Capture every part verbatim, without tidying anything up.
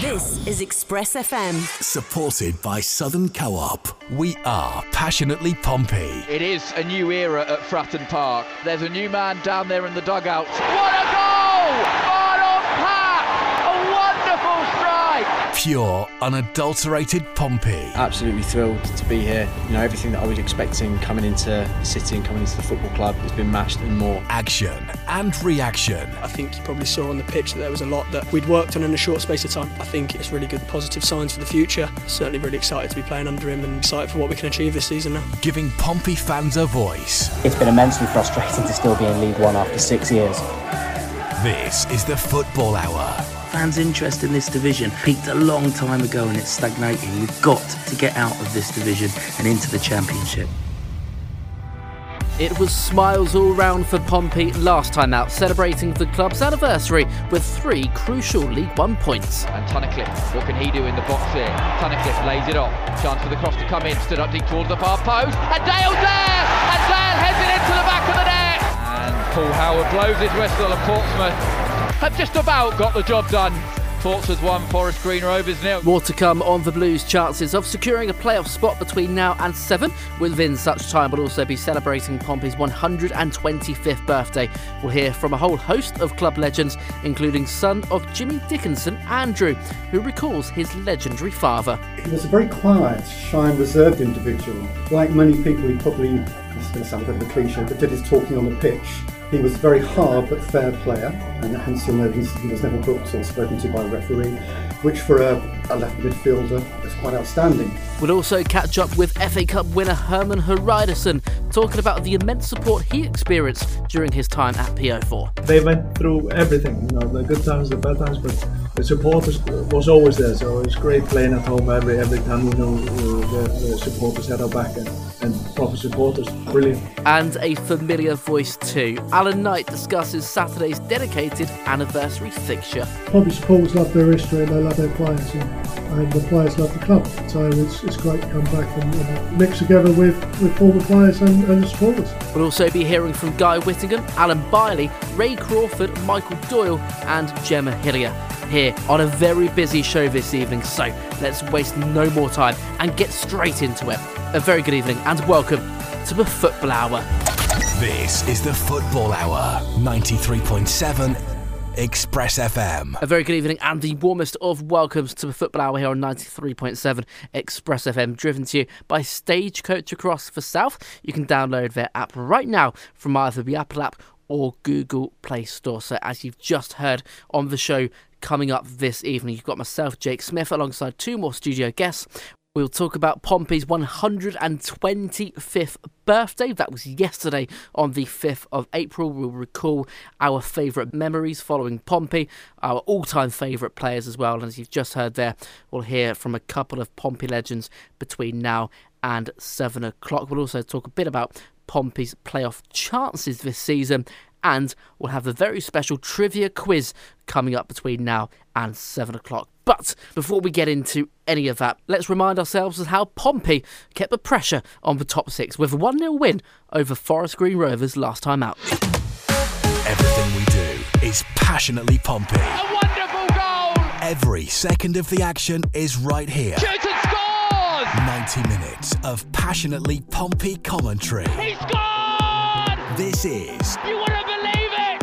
This is Express F M. Supported by Southern Co-op. We are passionately Pompey. It is a new era at Fratton Park. There's a new man down there in the dugout. What a goal! What a pack! A wonderful strike! Pure, unadulterated Pompey. Absolutely thrilled to be here. You know, everything that I was expecting coming into the city and coming into the football club has been matched and more. Action and reaction. I think you probably saw on the pitch that there was a lot that we'd worked on in a short space of time. I think it's really good positive signs for the future. Certainly really excited to be playing under him and excited for what we can achieve this season now. Giving Pompey fans a voice. It's been immensely frustrating to still be in League One after six years. This is the Football Hour. Fans' interest in this division peaked a long time ago and it's stagnating. We've got to get out of this division and into the Championship. It was smiles all round for Pompey last time out, celebrating the club's anniversary with three crucial League One points. And Tunnicliffe, what can he do in the box here? Tunnicliffe lays it off. Chance for the cross to come in, stood up deep towards the far post. And Dale's there! And Dale heads it into the back of the net! And Paul Howard blows his whistle and Portsmouth have just about got the job done. Portsmouth won, Forest Green Rovers nil. More to come on the Blues' chances of securing a playoff spot between now and seven. Within such time, we'll also be celebrating Pompey's one hundred twenty-fifth birthday. We'll hear from a whole host of club legends, including son of Jimmy Dickinson, Andrew, who recalls his legendary father. He was a very quiet, shy and reserved individual. Like many people, he probably, it's going to sound a bit of a cliche, but did his talking on the pitch. He was a very hard but fair player, and hence you'll know he was never booked or spoken to by a referee, which for a, a left midfielder is quite outstanding. We'll also catch up with F A Cup winner Hermann Hreiðarsson, talking about the immense support he experienced during his time at P O four. They went through everything, you know, the good times, the bad times, but the supporters was always there, so it was great playing at home every every time, you know, the, the supporters had our back and, and proper supporters, brilliant. And a familiar voice too. Alan Knight discusses Saturday's dedicated anniversary fixture. Pompey supporters love their history and they love their players, and, and the players love the club. So it's, it's great to come back and, and mix together with, with former players and, and the supporters. We'll also be hearing from Guy Whittingham, Alan Biley, Ray Crawford, Michael Doyle and Gemma Hillier. Here on a very busy show this evening, so let's waste no more time and get straight into it. A very good evening and welcome to the Football Hour. This is the Football Hour, ninety-three point seven Express F M. A very good evening and the warmest of welcomes to the Football Hour here on ninety-three point seven Express F M, driven to you by Stagecoach across the South. You can download their app right now from either the Apple app or Google Play Store. So as you've just heard on the show coming up this evening, you've got myself, Jake Smith, alongside two more studio guests. We'll talk about Pompey's one hundred twenty-fifth birthday. That was yesterday on the fifth of April. We'll recall our favourite memories following Pompey, our all-time favourite players as well. And as you've just heard there, we'll hear from a couple of Pompey legends between now and seven o'clock. We'll also talk a bit about Pompey's playoff chances this season. And we'll have a very special trivia quiz coming up between now and seven o'clock. But before we get into any of that, let's remind ourselves of how Pompey kept the pressure on the top six with a one nil win over Forest Green Rovers last time out. Everything we do is passionately Pompey. A wonderful goal! Every second of the action is right here. Shoots and scores! ninety minutes of passionately Pompey commentary. He scored! This is... You want to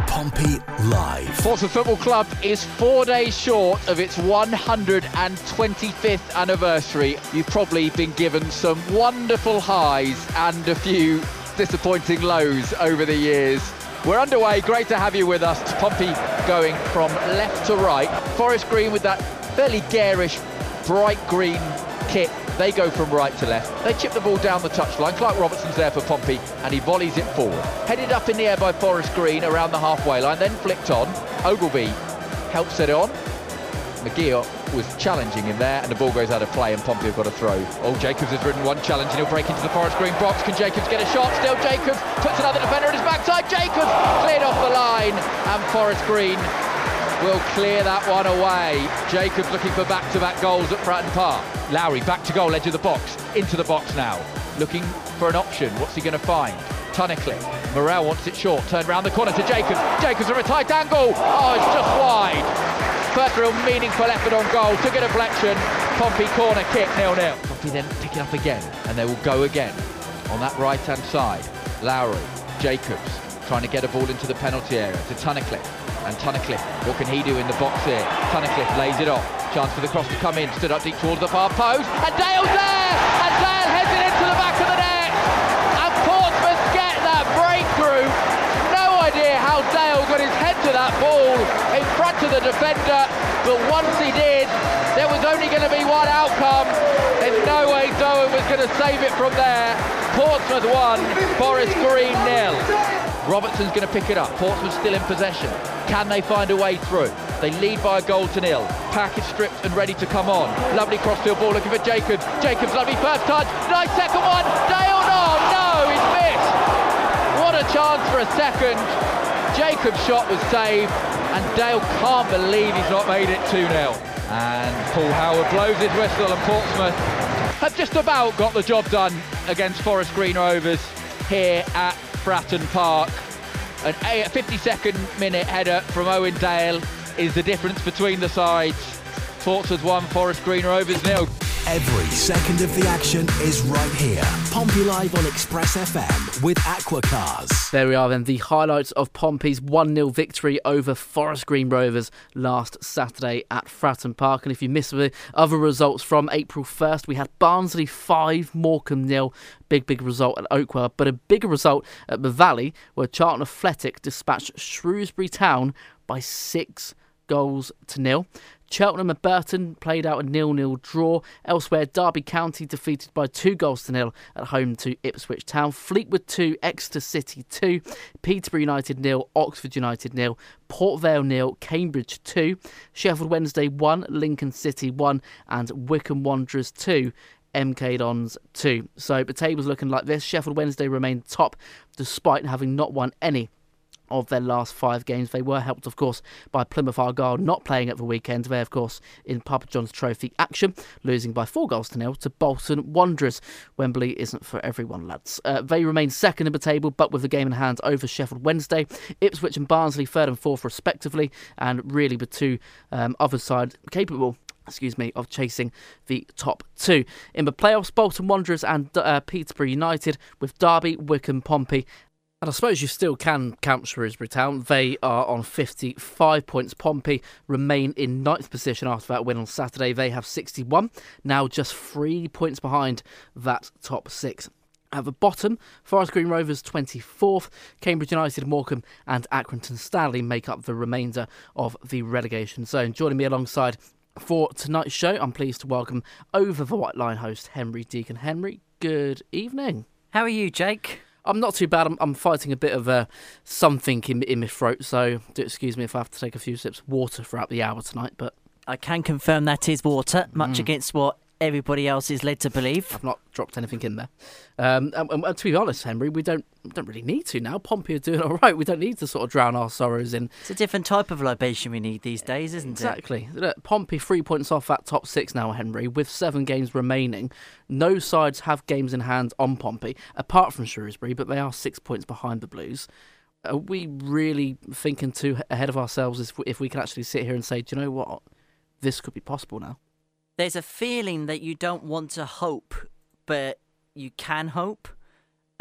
Pompey Live. Portsmouth Football Club is four days short of its one hundred twenty-fifth anniversary. You've probably been given some wonderful highs and a few disappointing lows over the years. We're underway. Great to have you with us. Pompey going from left to right. Forest Green with that fairly garish, bright green kit. They go from right to left. They chip the ball down the touchline. Clark Robertson's there for Pompey, and he volleys it forward. Headed up in the air by Forest Green around the halfway line, then flicked on. Ogilvie helps it on. McGee was challenging him there, and the ball goes out of play, and Pompey have got a throw. Oh, Jacobs has ridden one challenge, and he'll break into the Forest Green box. Can Jacobs get a shot? Still Jacobs puts another defender on his backside. Jacobs cleared off the line, and Forest Green will clear that one away. Jacobs looking for back-to-back goals at Fratton Park. Lowry back to goal, edge of the box, into the box now. Looking for an option, what's he going to find? Tunnicliffe, Morel wants it short, turned round the corner to Jacobs. Jacobs from a tight angle, oh, it's just wide. First real meaningful effort on goal, took a deflection, Pompey corner kick, nil nil. Pompey then pick it up again, and they will go again on that right-hand side. Lowry, Jacobs, trying to get a ball into the penalty area to Tunnicliffe, and Tunnicliffe, what can he do in the box here? Tunnicliffe lays it off, chance for the cross to come in, stood up deep towards the far post, and Dale's there, and Dale heads it into the back of the net, and Portsmouth get that breakthrough. No idea how Dale got his head to that ball in front of the defender, but once he did, there was only going to be one outcome. There's no way Doyle was going to save it from there. Portsmouth one, Forest Green nil. Robertson's going to pick it up. Portsmouth still in possession. Can they find a way through? They lead by a goal to nil. Pack is stripped and ready to come on. Lovely crossfield ball looking for Jacobs. Jacobs, lovely first touch. Nice second one. Dale, no, no, he's missed. What a chance for a second. Jacobs' shot was saved, and Dale can't believe he's not made it two nil. And Paul Howard blows his whistle, and Portsmouth have just about got the job done against Forest Green Rovers here at Fratton Park. An fifty-second minute header from Owen Dale is the difference between the sides. Portsmouth one, Forest Green Rovers nil. Every second of the action is right here. Pompey Live on Express F M with Aqua Cars. There we are then, the highlights of Pompey's one nil victory over Forest Green Rovers last Saturday at Fratton Park. And if you missed the other results from April first, we had Barnsley five, Morecambe nil. Big, big result at Oakwell, but a bigger result at the Valley, where Charlton Athletic dispatched Shrewsbury Town by six goals to nil. Cheltenham and Burton played out a nil nil draw. Elsewhere, Derby County defeated by two goals to nil at home to Ipswich Town. Fleetwood two, Exeter City two, Peterborough United nil, Oxford United nil, Port Vale nil, Cambridge two, Sheffield Wednesday one, Lincoln City one, and Wycombe Wanderers two, M K Dons two. So the table's looking like this. Sheffield Wednesday remained top despite having not won any of their last five games. They were helped, of course, by Plymouth Argyle not playing at the weekend. They, of course, in Papa John's Trophy action, losing by four goals to nil to Bolton Wanderers. Wembley isn't for everyone, lads. Uh, they remain second in the table, but with the game in hand over Sheffield Wednesday. Ipswich and Barnsley third and fourth, respectively, and really the two um, other sides capable excuse me, of chasing the top two. In the playoffs, Bolton Wanderers and uh, Peterborough United, with Derby, Wycombe, Pompey. And I suppose you still can count Shrewsbury Town. They are on fifty-five points. Pompey remain in ninth position after that win on Saturday. They have sixty-one, now just three points behind that top six. At the bottom, Forest Green Rovers twenty-fourth, Cambridge United, Morecambe and Accrington Stanley make up the remainder of the relegation zone. Joining me alongside for tonight's show, I'm pleased to welcome over the white line host Henry Deacon. Henry, good evening. How are you, Jake? I'm not too bad. I'm, I'm fighting a bit of uh, something in, in my throat, so do excuse me if I have to take a few sips of water throughout the hour tonight. But I can confirm that is water, much mm. against what everybody else is led to believe. I've not dropped anything in there. Um, and, and to be honest, Henry, we don't we don't really need to now. Pompey are doing all right. We don't need to sort of drown our sorrows in. It's a different type of libation we need these days, isn't exactly. it? Exactly. Look, Pompey three points off that top six now, Henry, with seven games remaining. No sides have games in hand on Pompey, apart from Shrewsbury, but they are six points behind the Blues. Are we really thinking too ahead of ourselves if we, if we can actually sit here and say, do you know what, this could be possible now? There's a feeling that you don't want to hope, but you can hope.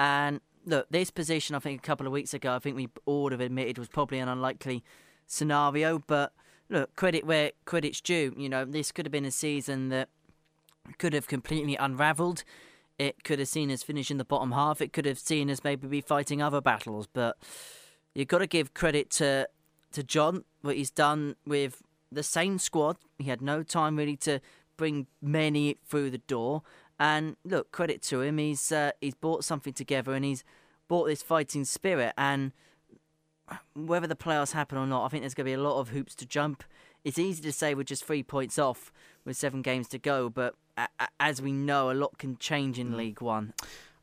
And look, this position, I think a couple of weeks ago, I think we all have admitted was probably an unlikely scenario. But look, credit where credit's due. You know, this could have been a season that could have completely unravelled. It could have seen us finish in the bottom half. It could have seen us maybe be fighting other battles. But you've got to give credit to to John, what he's done with the same squad. He had no time really to bring many through the door, and look, credit to him, he's uh, he's brought something together, and he's brought this fighting spirit. And whether the playoffs happen or not, I think there's going to be a lot of hoops to jump. It's easy to say we're just three points off with seven games to go, but a- a- as we know, a lot can change in League One.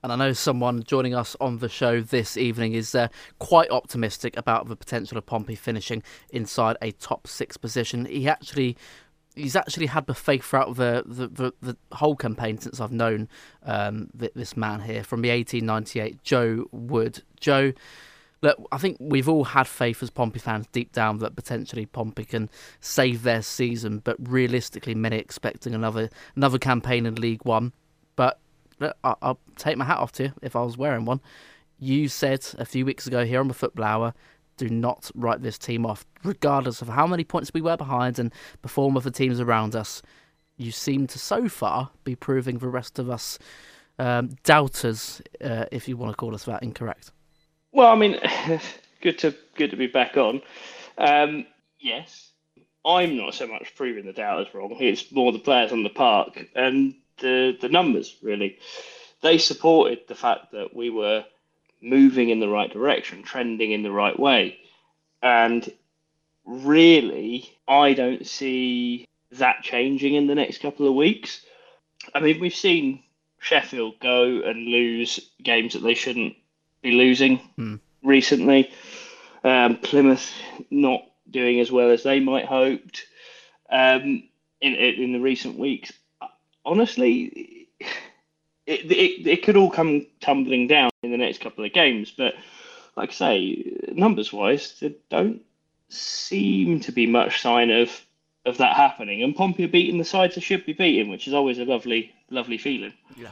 And I know someone joining us on the show this evening is uh, quite optimistic about the potential of Pompey finishing inside a top six position. He actually... He's actually had the faith throughout the, the, the, the whole campaign since I've known um, th- this man here from the eighteen ninety-eight, Joe Wood. Joe, look, I think we've all had faith as Pompey fans deep down that potentially Pompey can save their season, but realistically many expecting another another campaign in League One. But look, I, I'll take my hat off to you if I was wearing one. You said a few weeks ago here on the Football Hour, do not write this team off, regardless of how many points we were behind and perform with the teams around us. You seem to so far be proving the rest of us um, doubters, uh, if you want to call us that, incorrect. Well, I mean, good to good to be back on. Um, yes, I'm not so much proving the doubters wrong. It's more the players on the park and the the numbers, really. They supported the fact that we were moving in the right direction, trending in the right way. And really, I don't see that changing in the next couple of weeks. I mean, we've seen Sheffield go and lose games that they shouldn't be losing mm. recently. Um, Plymouth not doing as well as they might hoped um, in, in the recent weeks. Honestly, it, it, it could all come tumbling down in the next couple of games. But like I say, numbers-wise, there don't seem to be much sign of of that happening. And Pompey are beating the sides they should be beating, which is always a lovely, lovely feeling. Yeah.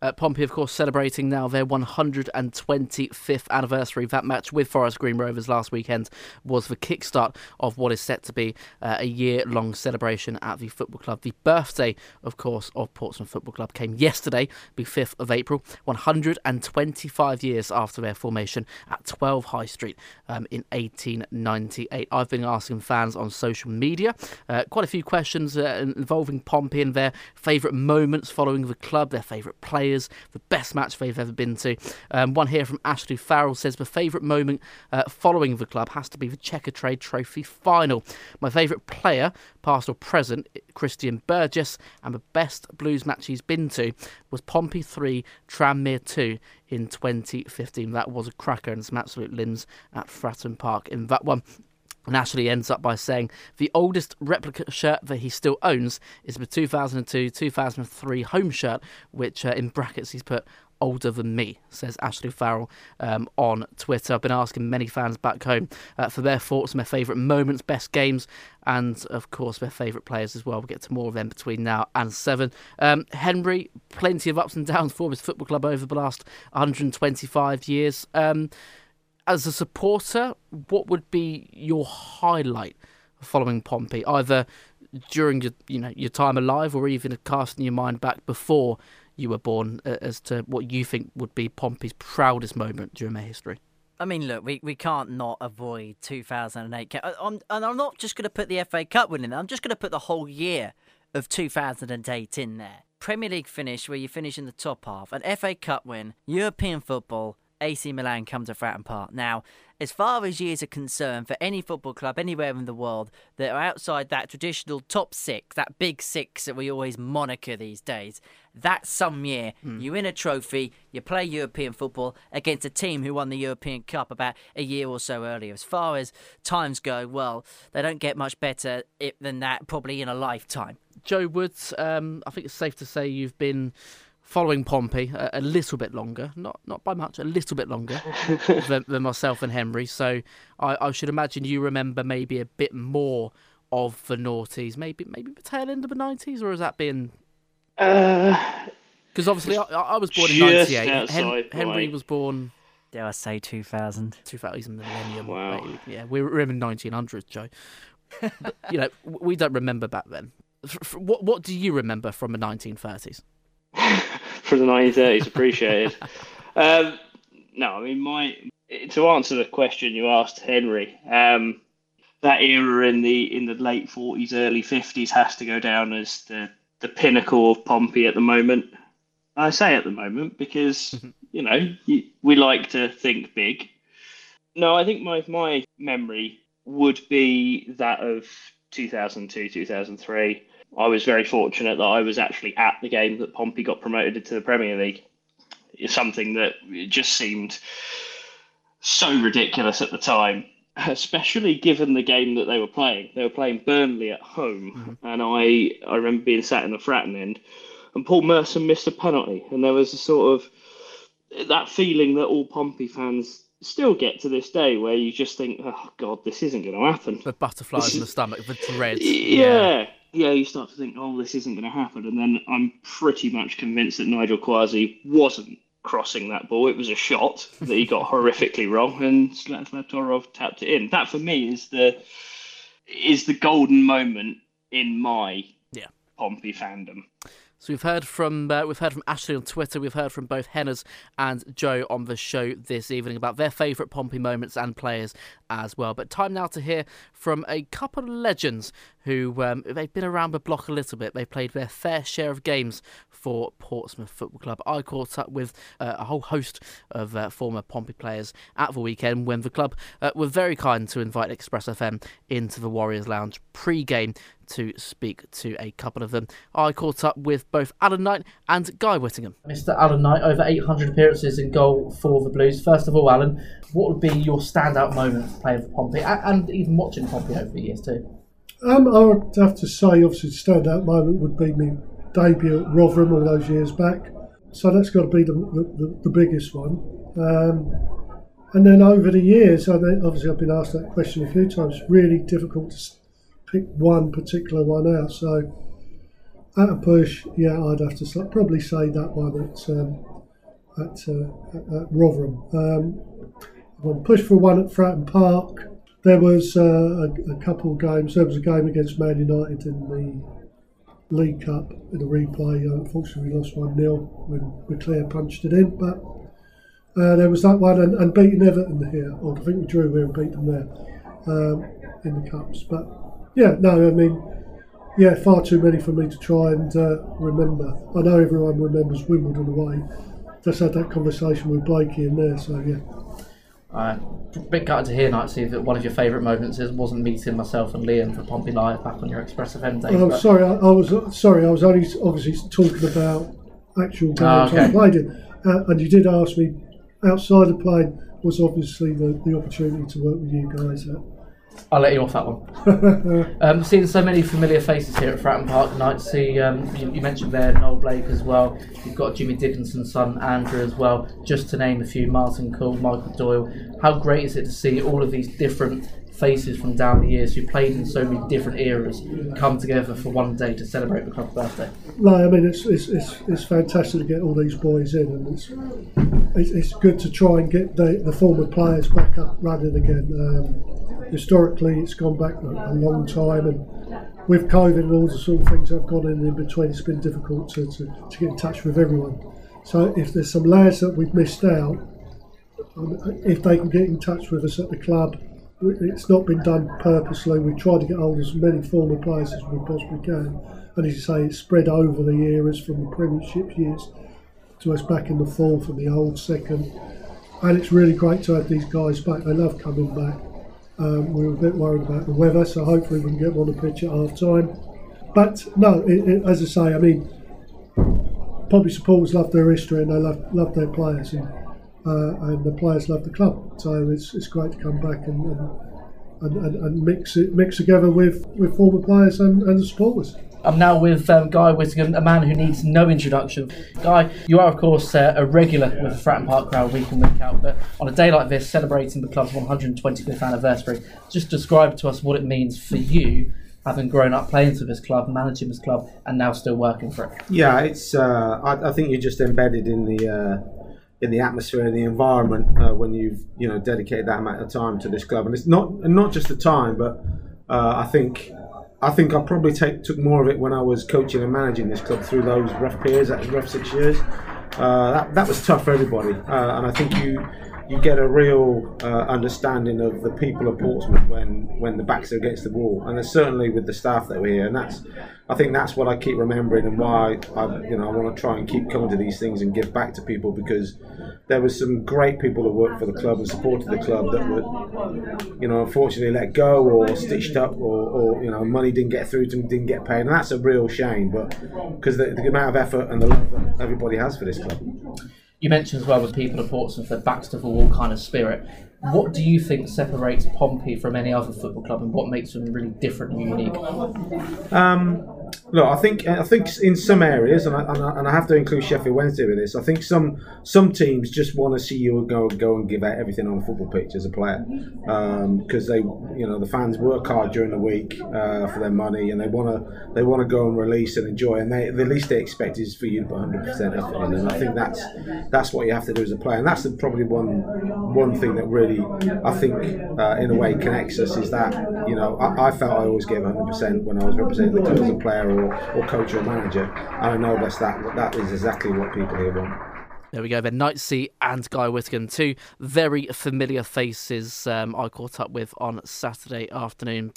Uh, Pompey, of course, celebrating now their one hundred twenty-fifth anniversary. That match with Forest Green Rovers last weekend was the kickstart of what is set to be uh, a year-long celebration at the football club. The birthday, of course, of Portsmouth Football Club came yesterday, the fifth of April, one hundred twenty-five years after their formation at twelve High Street um, in eighteen ninety-eight. I've been asking fans on social media uh, quite a few questions uh, involving Pompey and their favourite moments following the club, their favourite players, the best match they've ever been to. Um, one here from Ashley Farrell says, the favourite moment uh, following the club has to be the Checker Trade Trophy final. My favourite player, past or present, Christian Burgess, and the best Blues match he's been to was Pompey three, Tranmere two in twenty fifteen. That was a cracker and some absolute limbs at Fratton Park in that one. And Ashley ends up by saying the oldest replica shirt that he still owns is the two thousand two two thousand three home shirt, which uh, in brackets he's put older than me, says Ashley Farrell um, on Twitter. I've been asking many fans back home uh, for their thoughts and their favourite moments, best games, and of course their favourite players as well. We'll get to more of them between now and seven. Um, Henry, plenty of ups and downs for his football club over the last one hundred twenty-five years. Um, As a supporter, what would be your highlight following Pompey, either during your, you know, your time alive, or even casting your mind back before you were born, as to what you think would be Pompey's proudest moment during their history? I mean, look, we, we can't not avoid two thousand eight. I'm, and I'm not just going to put the F A Cup win in there. I'm just going to put the whole year of two thousand eight in there. Premier League finish where you finish in the top half, an F A Cup win, European football, A C Milan come to Fratton Park. Now, as far as years are concerned, for any football club anywhere in the world that are outside that traditional top six, that big six that we always moniker these days, that's some year. Mm. You win a trophy, you play European football against a team who won the European Cup about a year or so earlier. As far as times go, well, they don't get much better than that, probably in a lifetime. Joe Woods, um, I think it's safe to say you've been following Pompey a, a little bit longer, not not by much, a little bit longer than, than myself and Henry. So I, I should imagine you remember maybe a bit more of the noughties, maybe maybe the tail end of the nineties, or has that been? Because uh, obviously I, I was born in ninety-eight. Hen- Henry was born. Dare I say two thousand? two thousand, the millennium. Wow. Mate. Yeah, we were in nineteen hundred, Joe. But, you know, we don't remember back then. What what do you remember from the nineteen thirties? From the nineteen thirties, appreciated. um, no, I mean, my to answer the question you asked, Henry, um, that era in the in the late forties, early fifties has to go down as the, the pinnacle of Pompey at the moment. I say at the moment because mm-hmm. you know you, we like to think big. No, I think my my memory would be that of two thousand two, two thousand three. I was very fortunate that I was actually at the game that Pompey got promoted into the Premier League. It's something that just seemed so ridiculous at the time, especially given the game that they were playing. They were playing Burnley at home, mm-hmm. and I, I remember being sat in the Fratton end, and Paul Merson missed a penalty, and there was a sort of that feeling that all Pompey fans still get to this day where you just think, oh God, this isn't going to happen. The butterflies in the stomach, the dread. Yeah. yeah. Yeah, you start to think, oh, this isn't going to happen. And then I'm pretty much convinced that Nigel Kwasi wasn't crossing that ball. It was a shot that he got horrifically wrong, and Zlatan Torov tapped it in. That, for me, is the is the golden moment in my yeah. Pompey fandom. So we've heard from uh, we've heard from Ashley on Twitter. We've heard from both Henners and Joe on the show this evening about their favourite Pompey moments and players as well. But time now to hear from a couple of legends who um, they've been around the block a little bit. They played their fair share of games for Portsmouth Football Club. I caught up with uh, a whole host of uh, former Pompey players at the weekend when the club uh, were very kind to invite Express F M into the Warriors Lounge pre-game to speak to a couple of them. I caught up with both Alan Knight and Guy Whittingham. Mister Alan Knight, over eight hundred appearances in goal for the Blues. First of all, Alan, what would be your standout moment playing for Pompey and even watching Pompey over the years too? Um, I would have to say, obviously, the standout moment would be my debut at Rotherham all those years back. So that's got to be the the, the biggest one. Um, and then over the years, I mean, obviously I've been asked that question a few times. It's really difficult to pick one particular one out. So at a push, yeah, I'd have to probably say that one at um, at, uh, at Rotherham. Um, I pushed for one at Fratton Park. There was uh, a, a couple of games. There was a game against Man United in the League Cup in a replay. Unfortunately, we lost one nil when McClare punched it in. But uh, there was that one, and, and beating Everton here. Or I think we drew here and beat them there um, in the Cups. But yeah, no, I mean, yeah, far too many for me to try and uh, remember. I know everyone remembers Wimbledon away. Just had that conversation with Blakey in there, so yeah. Uh, a bit gutted to hear, Knight, see that one of your favourite moments is wasn't meeting myself and Liam for Pompey Live back on your Express F M days. Oh, sorry, I, I was sorry, I was only obviously talking about actual games oh, okay. I played in, uh, and you did ask me outside of playing was obviously the, the opportunity to work with you guys. Uh, I'll let you off that one. um, seeing so many familiar faces here at Fratton Park tonight. See, um, you, you mentioned there Noel Blake as well. You've got Jimmy Dickinson's son Andrew as well, just to name a few. Martin Cole, Michael Doyle. How great is it to see all of these different faces from down the years who played in so many different eras come together for one day to celebrate the club's birthday? No, I mean it's it's it's, it's fantastic to get all these boys in, and it's it's, it's good to try and get the, the former players back up running again. Um, historically, it's gone back a, a long time, and with COVID and all the sort of things that have gone in in between, it's been difficult to, to, to get in touch with everyone. So if there's some lads that we've missed out, if they can get in touch with us at the club. It's not been done purposely. We try to get hold of as many former players as we possibly can, and as you say, it's spread over the eras from the Premiership years to us back in the fall from the old second, and it's really great to have these guys back. They love coming back. Um, we were a bit worried about the weather, so hopefully we can get them on the pitch at half time. But no, it, it, as I say, I mean, Pompey supporters love their history and they love love their players. And, Uh, and the players love the club, so it's it's great to come back and and, and, and mix it mix together with, with former players and, and the supporters. I'm now with um, Guy Whittingham, a man who needs no introduction. Guy, you are of course uh, a regular with the Fratton Park crowd week in week out, but on a day like this, celebrating the club's one hundred twenty-fifth anniversary, just describe to us what it means for you, having grown up playing for this club, managing this club, and now still working for it. Yeah, it's uh, I, I think you're just embedded in the. Uh, in the atmosphere and the environment uh, when you've you know dedicated that amount of time to this club, and it's not and not just the time, but uh, I think I think I probably take, took more of it when I was coaching and managing this club through those rough periods. That was rough six years. Uh, that that was tough for everybody, uh, and I think you you get a real uh, understanding of the people of Portsmouth when when the backs are against the wall, and certainly with the staff that we're here. And that's I think that's what I keep remembering, and why I, I you know I want to try and keep coming to these things and give back to people, because there was some great people that worked for the club and supported the club that were, you know, unfortunately let go or stitched up, or, or you know, money didn't get through to them, didn't get paid, and that's a real shame. But because the, the amount of effort and the love that everybody has for this club. You mentioned as well with people of Portsmouth, the backs to the wall kind of spirit. What do you think separates Pompey from any other football club, and what makes them really different and unique? Um, Look, I think I think in some areas, and I, and I, and I have to include Sheffield Wednesday with this. I think some some teams just want to see you go go and give out everything on the football pitch as a player, because um, they, you know, the fans work hard during the week uh, for their money, and they want to they want to go and release and enjoy. And they, the least they expect is for you to put one hundred percent effort in. And I think that's that's what you have to do as a player, and that's the, probably one one thing that really I think uh, in a way connects us, is that, you know, I, I felt I always gave one hundred percent when I was representing the club as a player. Or, or coach or manager, and I know that's that that is exactly what people here want. There we go then, Knight C and Guy Whittingham, two very familiar faces um, I caught up with on Saturday afternoon.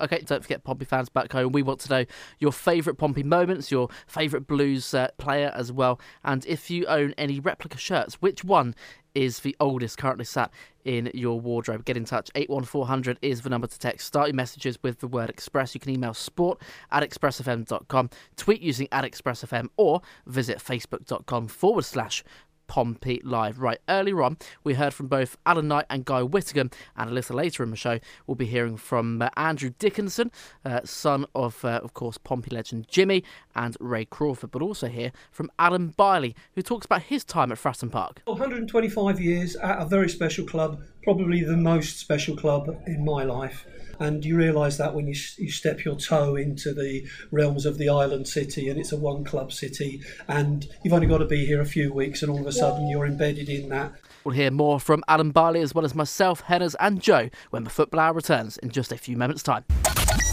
Okay, don't forget, Pompey fans back home, we want to know your favourite Pompey moments, your favourite Blues uh, player as well, and if you own any replica shirts, which one is the oldest currently sat in your wardrobe? Get in touch. eight one four hundred is the number to text. Start your messages with the word Express. You can email sport at express f m dot com, tweet using at express f m, or visit facebook dot com forward slash Pompey Live. Right, earlier on, we heard from both Alan Knight and Guy Whittingham, and a little later in the show, we'll be hearing from uh, Andrew Dickinson, uh, son of, uh, of course, Pompey legend Jimmy and Ray Crawford, but also hear from Alan Biley, who talks about his time at Fratton Park. one hundred twenty-five years at a very special club, probably the most special club in my life. And you realise that when you, you step your toe into the realms of the island city, and it's a one-club city, and you've only got to be here a few weeks, and all of a sudden you're embedded in that. We'll hear more from Alan Biley as well as myself, Henners and Joe when the Football Hour returns in just a few moments' time.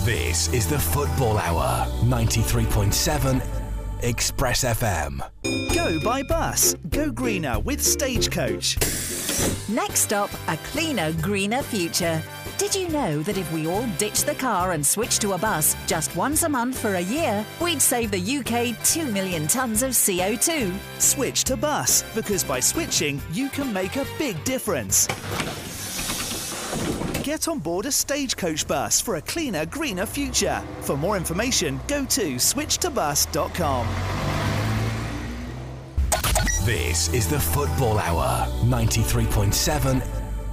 This is the Football Hour, ninety-three point seven Express F M. Go by bus, go greener with Stagecoach. Next up, a cleaner, greener future. Did you know that if we all ditch the car and switch to a bus just once a month for a year, we'd save the U K two million tonnes of C O two? Switch to bus, because by switching, you can make a big difference. Get on board a Stagecoach bus for a cleaner, greener future. For more information, go to switch to bus dot com. This is the Football Hour, ninety-three point seven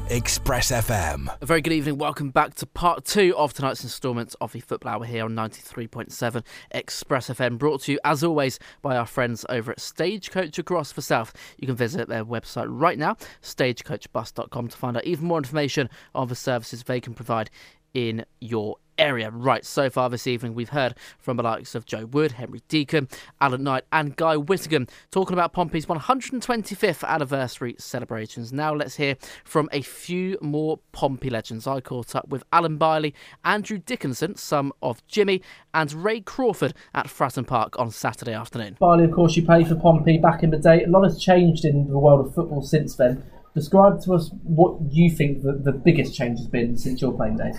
Express F M. A very good evening. Welcome back to part two of tonight's instalment of the Football Hour here on ninety-three point seven Express F M. Brought to you, as always, by our friends over at Stagecoach across the South. You can visit their website right now, stagecoach bus dot com, to find out even more information on the services they can provide in your area. Right, so far this evening we've heard from the likes of Joe Wood, Henry Deacon, Alan Knight and Guy Whittingham talking about Pompey's one hundred twenty-fifth anniversary celebrations. Now let's hear from a few more Pompey legends. I caught up with Alan Biley, Andrew Dickinson, son of Jimmy, and Ray Crawford at Fratton Park on Saturday afternoon. Biley, of course, you played for Pompey back in the day. A lot has changed in the world of football since then. Describe to us what you think the, the biggest change has been since your playing days.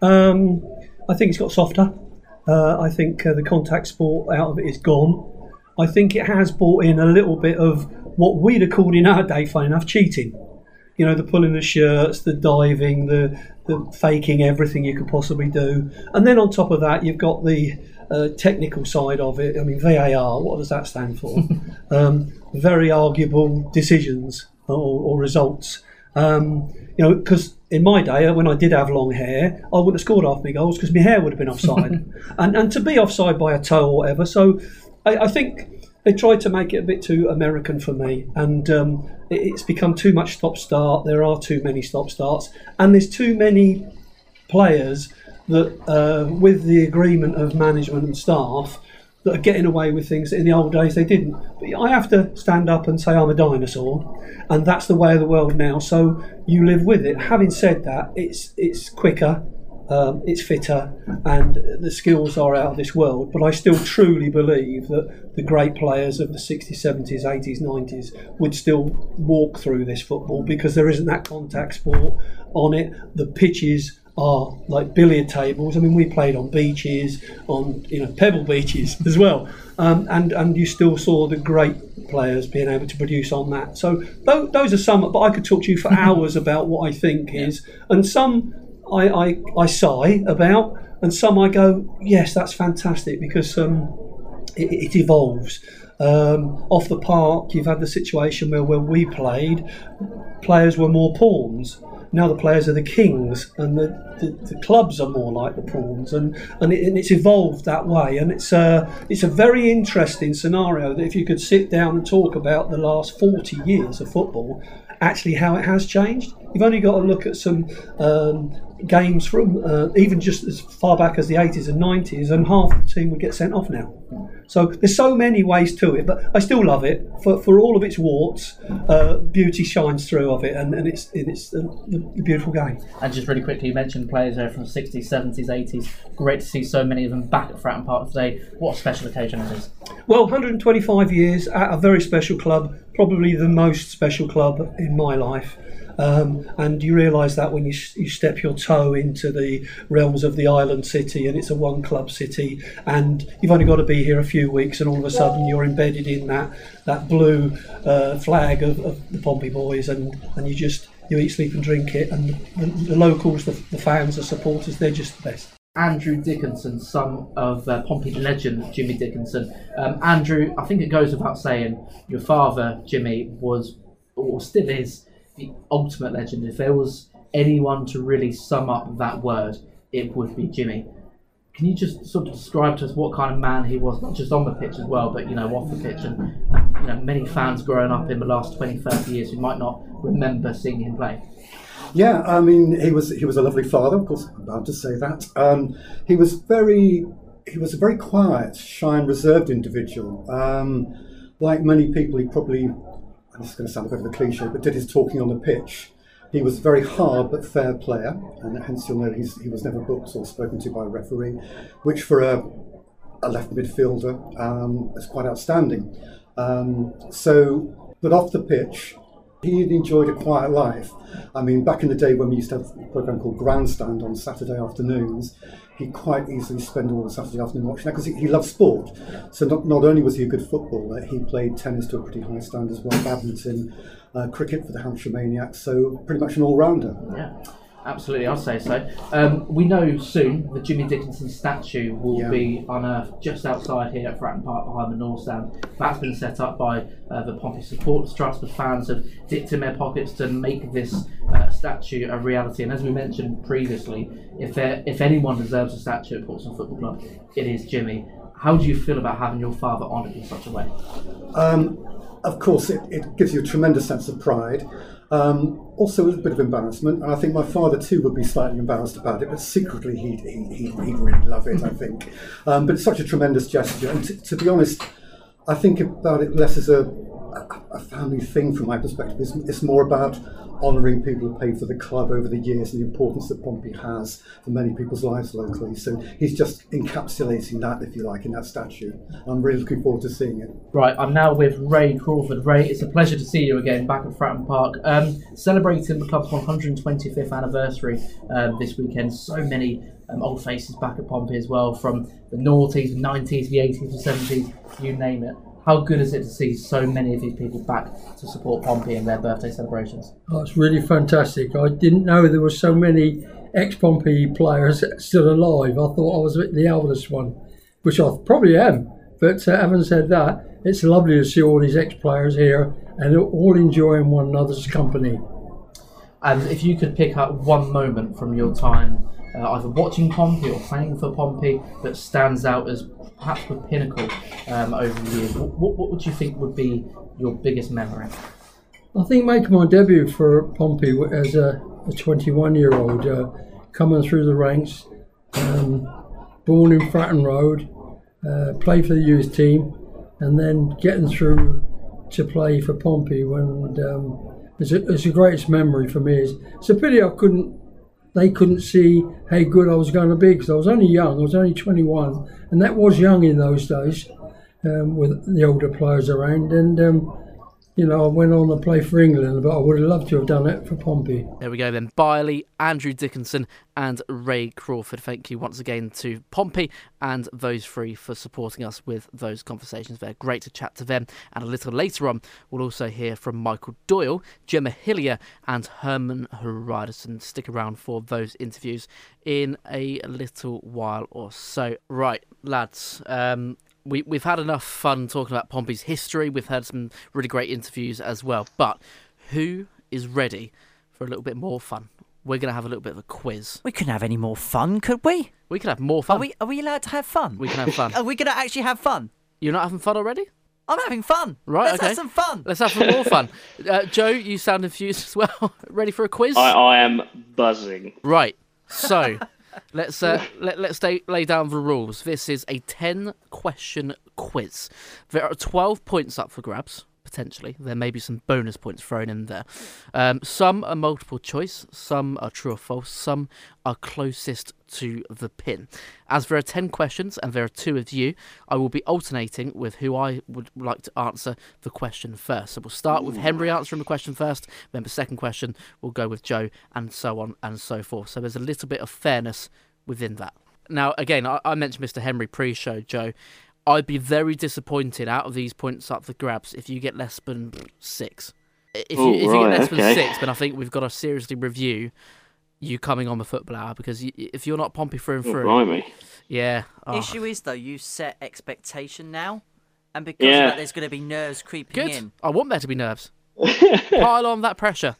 Um, I think it's got softer. Uh, I think uh, the contact sport out of it is gone. I think it has brought in a little bit of what we'd have called in our day, funny enough, cheating. You know, the pulling the shirts, the diving, the, the faking everything you could possibly do. And then on top of that, you've got the uh, technical side of it. I mean, V A R, what does that stand for? um, very arguable decisions or, or results. Um, you know, because in my day, when I did have long hair, I wouldn't have scored half my goals because my hair would have been offside, and and to be offside by a toe or whatever. So, I, I think they tried to make it a bit too American for me, and um, it, it's become too much stop-start. There are too many stop-starts, and there's too many players that, uh, with the agreement of management and staff, that are getting away with things that in the old days they didn't. But I have to stand up and say I'm a dinosaur, and that's the way of the world now, so you live with it. Having said that, it's it's quicker, um, it's fitter, and the skills are out of this world, but I still truly believe that the great players of the sixties, seventies, eighties, nineties would still walk through this football, because there isn't that contact sport on it. The pitches are like billiard tables. I mean, we played on beaches, on, you know, pebble beaches as well, um, and and you still saw the great players being able to produce on that. So th- those are some, but I could talk to you for hours about what I think yeah. is, and some I, I I sigh about, and some I go, yes, that's fantastic, because um, it, it evolves. Um, off the park, you've had the situation where when we played, players were more pawns. now the players are the kings, and the, the, the clubs are more like the prawns, and and, it, and it's evolved that way. And it's a it's a very interesting scenario that if you could sit down and talk about the last forty years of football, actually how it has changed. You've only got to look at some um, games from uh, even just as far back as the eighties and nineties, and half the team would get sent off now. So there's so many ways to it, but I still love it for, for all of its warts. Uh, beauty shines through of it, and, and it's and it's the, the beautiful game. And just really quickly, you mentioned players there from the sixties, seventies, eighties. Great to see so many of them back at Fratton Park today. What a special occasion it is. Well, one hundred twenty-five years at a very special club, probably the most special club in my life. Um, and you realise that when you, you step your toe into the realms of the island city, and it's a one club city, and you've only got to be here a few weeks, and all of a sudden you're embedded in that that blue uh, flag of, of the Pompey boys, and, and you just you eat, sleep and drink it, and the, the locals, the, the fans, the supporters, they're just the best. Andrew Dickinson, son of uh, Pompey legend Jimmy Dickinson. Um, Andrew, I think it goes without saying, your father Jimmy was, or still is, the ultimate legend. If there was anyone to really sum up that word, it would be Jimmy. Can you just sort of describe to us what kind of man he was, not just on the pitch as well, but, you know, off the pitch? And, you know, many fans growing up in the last twenty, thirty years who might not remember seeing him play. Yeah, I mean, he was he was a lovely father, of course, I'm allowed to say that. Um, he was very, he was a very quiet, shy and reserved individual. Um, like many people, he probably, this is going to sound a bit of a cliche, but did his talking on the pitch. He was a very hard but fair player, and hence you'll know he's, he was never booked or spoken to by a referee, which for a, a left midfielder um, is quite outstanding. Um, so, but off the pitch, he enjoyed a quiet life. I mean, back in the day when we used to have a programme called Grandstand on Saturday afternoons, he quite easily spent all the Saturday afternoon watching that, because he, he loved sport. So not, not only was he a good footballer, he played tennis to a pretty high standard as well, badminton, uh, cricket for the Hampshire Maniacs, so pretty much an all-rounder. Yeah, absolutely, I'll say so. Um, we know soon the Jimmy Dickinson statue will yeah. be unearthed just outside here at Fratton Park behind the North Stand. That's been set up by uh, the Pompey Supporters Trust. The fans have dipped in their pockets to make this uh, statue a reality. And as we mentioned previously, if there, if anyone deserves a statue at Portsmouth Football Club, it is Jimmy. How do you feel about having your father honoured in such a way? Um, of course, it, it gives you a tremendous sense of pride. Um, also a bit of embarrassment, and I think my father too would be slightly embarrassed about it, but secretly he'd, he'd, he'd really love it, I think. Um, but it's such a tremendous gesture, and t- to be honest, I think about it less as a, a, a family thing from my perspective. It's, it's more about honouring people who paid for the club over the years and the importance that Pompey has for many people's lives locally. So he's just encapsulating that, if you like, in that statue. I'm really looking forward to seeing it. Right, I'm now with Ray Crawford. Ray, it's a pleasure to see you again back at Fratton Park. Um, celebrating the club's one hundred twenty-fifth anniversary um, this weekend. So many um, old faces back at Pompey as well, from the noughties, the nineties, the eighties, the seventies, you name it. How good is it to see so many of these people back to support Pompey in their birthday celebrations? Oh, it's really fantastic. I didn't know there were so many ex-Pompey players still alive. I thought I was the eldest one, which I probably am. But uh, having said that, it's lovely to see all these ex-players here and all enjoying one another's company. And if you could pick up one moment from your time Uh, either watching Pompey or playing for Pompey that stands out as perhaps the pinnacle um, over the years, What, what would you think would be your biggest memory? I think making my debut for Pompey as a, a twenty-one-year-old, uh, coming through the ranks, um, born in Fratton Road, uh, played for the youth team, and then getting through to play for Pompey. When um, it's, a, it's the greatest memory for me. It's, it's a pity I couldn't. They couldn't see how good I was going to be, because I was only young, I was only twenty-one, and that was young in those days, um, with the older players around. And um, you know, I went on to play for England, but I would have loved to have done it for Pompey. There we go then, Biley, Andrew Dickinson and Ray Crawford. Thank you once again to Pompey and those three for supporting us with those conversations. They're great to chat to them. And a little later on, we'll also hear from Michael Doyle, Gemma Hillier and Hermann Hreiðarsson. Stick around for those interviews in a little while or so. Right, lads, um... We, we've had enough fun talking about Pompey's history. We've had some really great interviews as well. But who is ready for a little bit more fun? we're going to have a little bit of a quiz. We couldn't have any more fun, could we? We could have more fun. Are we, are we allowed to have fun? We can have fun. Are we going to actually have fun? You're not having fun already? I'm having fun. Right, Let's okay. have some fun. Let's have some more fun. Uh, Joe, you sound infused as well. Ready for a quiz? I, I am buzzing. Right, so let's uh, let, let's stay, lay down the rules. This is a ten-question quiz. There are twelve points up for grabs. Potentially, there may be some bonus points thrown in there. Um, some are multiple choice, some are true or false, some are closest to the pin. As there are ten questions and there are two of you, I will be alternating with who I would like to answer the question first. So we'll start Ooh. with Henry answering the question first, then the second question will go with Joe, and so on and so forth. So there's a little bit of fairness within that. Now, again, I, I mentioned Mister Henry pre-show, Joe. I'd be very disappointed out of these points up for grabs if you get less than six. If, Ooh, you, if right, you get less okay. than six, then I think we've got to seriously review you coming on the Football Hour, because you, if you're not Pompey through and oh, through... Blimey. Yeah. Oh. Issue is, though, you set expectation now, and because yeah. of that, there's going to be nerves creeping Good. in. I want there to be nerves. Pile on that pressure.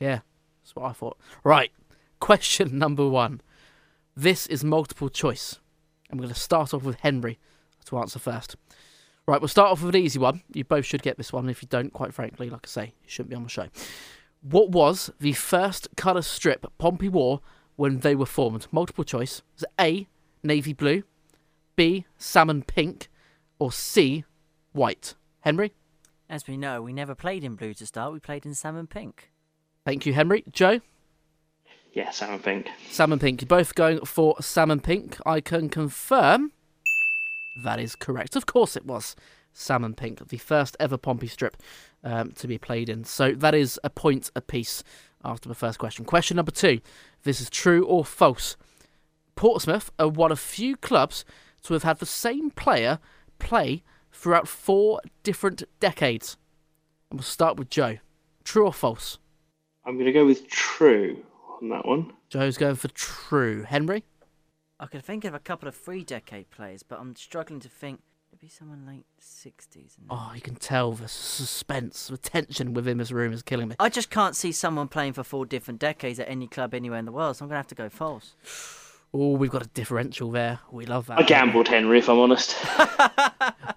Yeah, that's what I thought. Right, question number one. This is multiple choice. I'm going to start off with Henry to answer first. Right, we'll start off with an easy one. You both should get this one. If you don't, quite frankly, like I say, you shouldn't be on the show. What was the first colour strip Pompey wore when they were formed? Multiple choice. Is it A, navy blue, B, salmon pink, or C, white? Henry? As we know, we never played in blue to start. We played in salmon pink. Thank you, Henry. Joe? Yeah, salmon pink. Salmon pink. You're both going for salmon pink. I can confirm... that is correct. Of course it was salmon pink, the first ever Pompey strip um, to be played in. So that is a point apiece after the first question. Question number two. This is true or false. Portsmouth are one of few clubs to have had the same player play throughout four different decades. And we'll start with Joe. True or false? I'm going to go with true on that one. Joe's going for true. Henry? I could think of a couple of three-decade players, but I'm struggling to think. It'd be someone late sixties. Oh, you can tell the suspense, the tension within this room is killing me. I just can't see someone playing for four different decades at any club anywhere in the world, so I'm going to have to go false. Oh, we've got a differential there. We love that. I gambled, Henry, if I'm honest.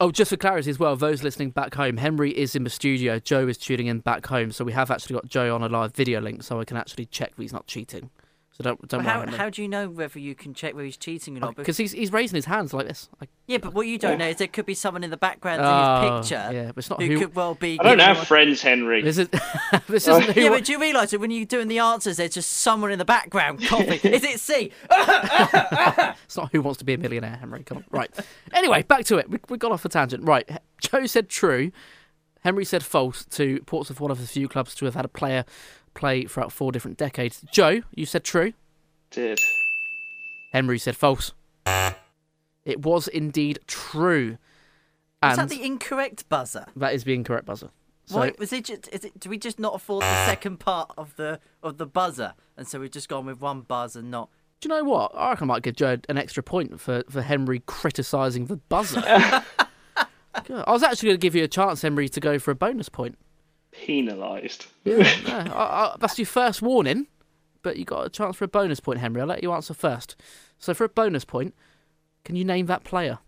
Oh, just for clarity as well, those listening back home, Henry is in the studio, Joe is tuning in back home, so we have actually got Joe on a live video link, so I can actually check that he's not cheating. So don't, don't how, how do you know whether you can check whether he's cheating or not? Because he's he's raising his hands like this. Like, yeah, but what you don't know is there could be someone in the background oh, in his picture yeah, but it's not who, who could well be... I don't have one. friends, Henry. This, is, this isn't who... Yeah, but do you realise that when you're doing the answers, there's just someone in the background coughing? Is it C? It's not who wants to be a millionaire, Henry. Come on. Right. Anyway, back to it. We, we got off a tangent. Right. Joe said true. Henry said false to Portsmouth, one of the few clubs to have had a player... play throughout four different decades. Joe, you said true. Did. Henry said false. It was indeed true. And is that the incorrect buzzer? That is the incorrect buzzer. So Why, was it just, is it, do we just not afford the second part of the of the buzzer? And so we've just gone with one buzz and not... Do you know what? I reckon I might give Joe an extra point for, for Henry criticising the buzzer. God, I was actually going to give you a chance, Henry, to go for a bonus point. Penalised. Yeah, no, I, I, that's your first warning, but you got a chance for a bonus point, Henry. I'll let you answer first. So for a bonus point, can you name that player?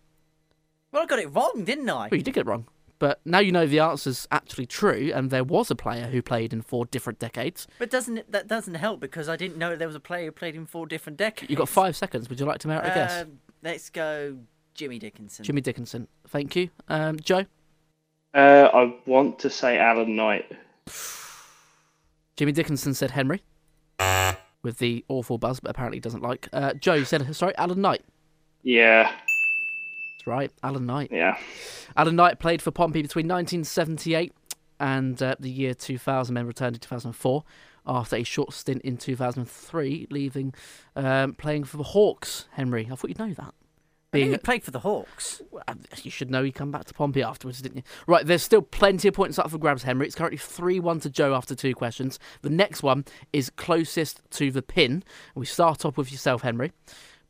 Well, I got it wrong, didn't I? Well, you did get it wrong, but now you know the answer's actually true, and there was a player who played in four different decades. But doesn't it, that doesn't help, because I didn't know there was a player who played in four different decades. You got five seconds. Would you like to merit a uh, guess? Let's go, Jimmy Dickinson. Jimmy Dickinson. Thank you, um, Joe. Uh, I want to say Alan Knight. Jimmy Dickinson said Henry, with the awful buzz, but apparently doesn't like. Uh, Joe said, sorry, Alan Knight. Yeah. That's right, Alan Knight. Yeah. Alan Knight played for Pompey between nineteen seventy-eight and uh, the year two thousand, then returned in two thousand four after a short stint in two thousand three, leaving um, playing for the Hawks, Henry. I thought you'd know that. Being... he played for the Hawks. You should know he come back to Pompey afterwards, didn't you? Right, there's still plenty of points up for grabs, Henry. It's currently three one to Joe after two questions. The next one is closest to the pin. We start off with yourself, Henry.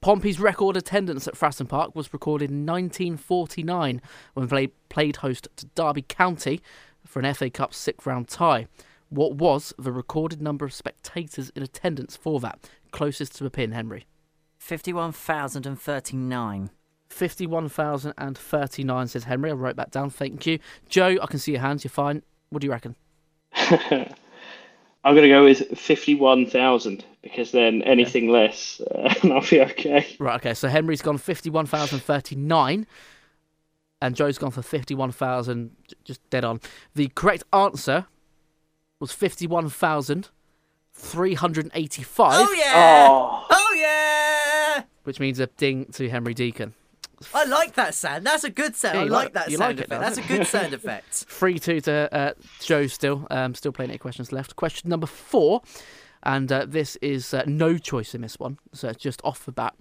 Pompey's record attendance at Fratton Park was recorded in nineteen forty-nine when they played host to Derby County for an F A Cup sixth round tie. what was the recorded number of spectators in attendance for that? Closest to a pin, Henry. fifty-one thousand thirty-nine. fifty-one thousand thirty-nine, says Henry. I'll write that down. Thank you. Joe, I can see your hands. You're fine. What do you reckon? I'm going to go with fifty-one thousand, because then anything okay. less, uh, and I'll be okay. Right, okay. So Henry's gone fifty-one thousand thirty-nine, and Joe's gone for fifty-one thousand, just dead on. The correct answer was fifty-one thousand three hundred eighty-five. Oh, yeah! Oh, oh yeah! Which means a ding to Henry Deacon. I like that sound. That's a good sound. Yeah, I like, like that sound like effect. Now, That's a good sound effect. three two to uh, Joe still. Um, still plenty of questions left. Question number four. And uh, this is uh, no choice in this one. So just off the bat.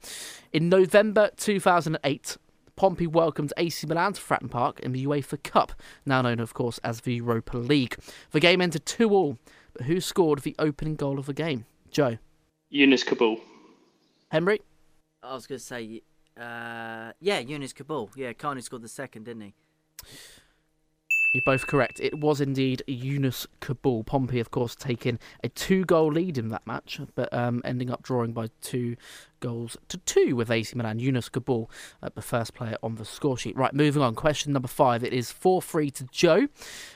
In November two thousand eight, Pompey welcomed A C Milan to Fratton Park in the UEFA Cup, now known, of course, as the Europa League. The game ended two all. But who scored the opening goal of the game? Joe. Yunus Kabul. Henry? I was going to say... Uh, yeah, Yunus Kabul. Yeah, Carney scored the second, didn't he? You're both correct. It was indeed Yunus Kabul. Pompey, of course, taking a two-goal lead in that match, but um, ending up drawing by two goals to two with A C Milan. Yunus Kabul, uh, the first player on the score sheet. Right, moving on. Question number five. It is four three to Joe.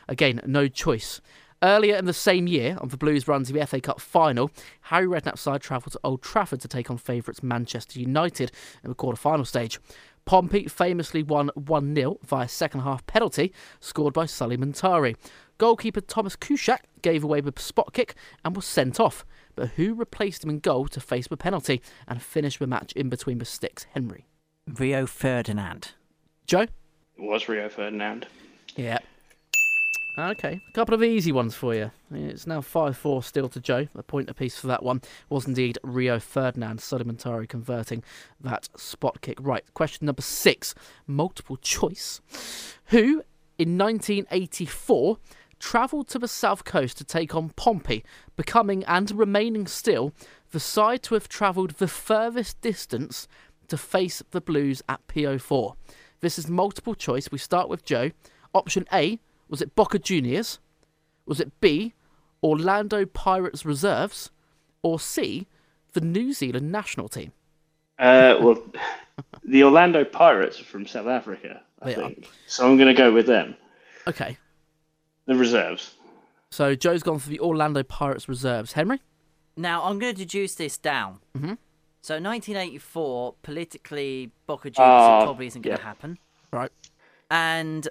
Again, no choice. Earlier in the same year, on the Blues' run to the F A Cup final, Harry Redknapp's side travelled to Old Trafford to take on favourites Manchester United in the quarter-final stage. Pompey famously won one nil via second-half penalty, scored by Sully Montari. Goalkeeper Thomas Cusack gave away the spot kick and was sent off. But who replaced him in goal to face the penalty and finish the match in between the sticks? Henry. Rio Ferdinand. Joe? It was Rio Ferdinand. Yeah. Okay, a couple of easy ones for you. It's now five four still to Joe. A point apiece for that one. It was indeed Rio Ferdinand, Sully Montari converting that spot kick. Right, question number six, multiple choice. Who, in nineteen eighty-four, travelled to the south coast to take on Pompey, becoming and remaining still the side to have travelled the furthest distance to face the Blues at P O four? This is multiple choice. We start with Joe. Option A. Was it Boca Juniors? Was it B, Orlando Pirates Reserves? Or C, the New Zealand national team? Uh, well, the Orlando Pirates are from South Africa, I they think. Are. So I'm going to go with them. Okay. The Reserves. So Joe's gone for the Orlando Pirates Reserves. Henry? Now, I'm going to deduce this down. Mm-hmm. So nineteen eighty-four, politically, Boca Juniors uh, probably isn't going to yeah. happen. Right. And...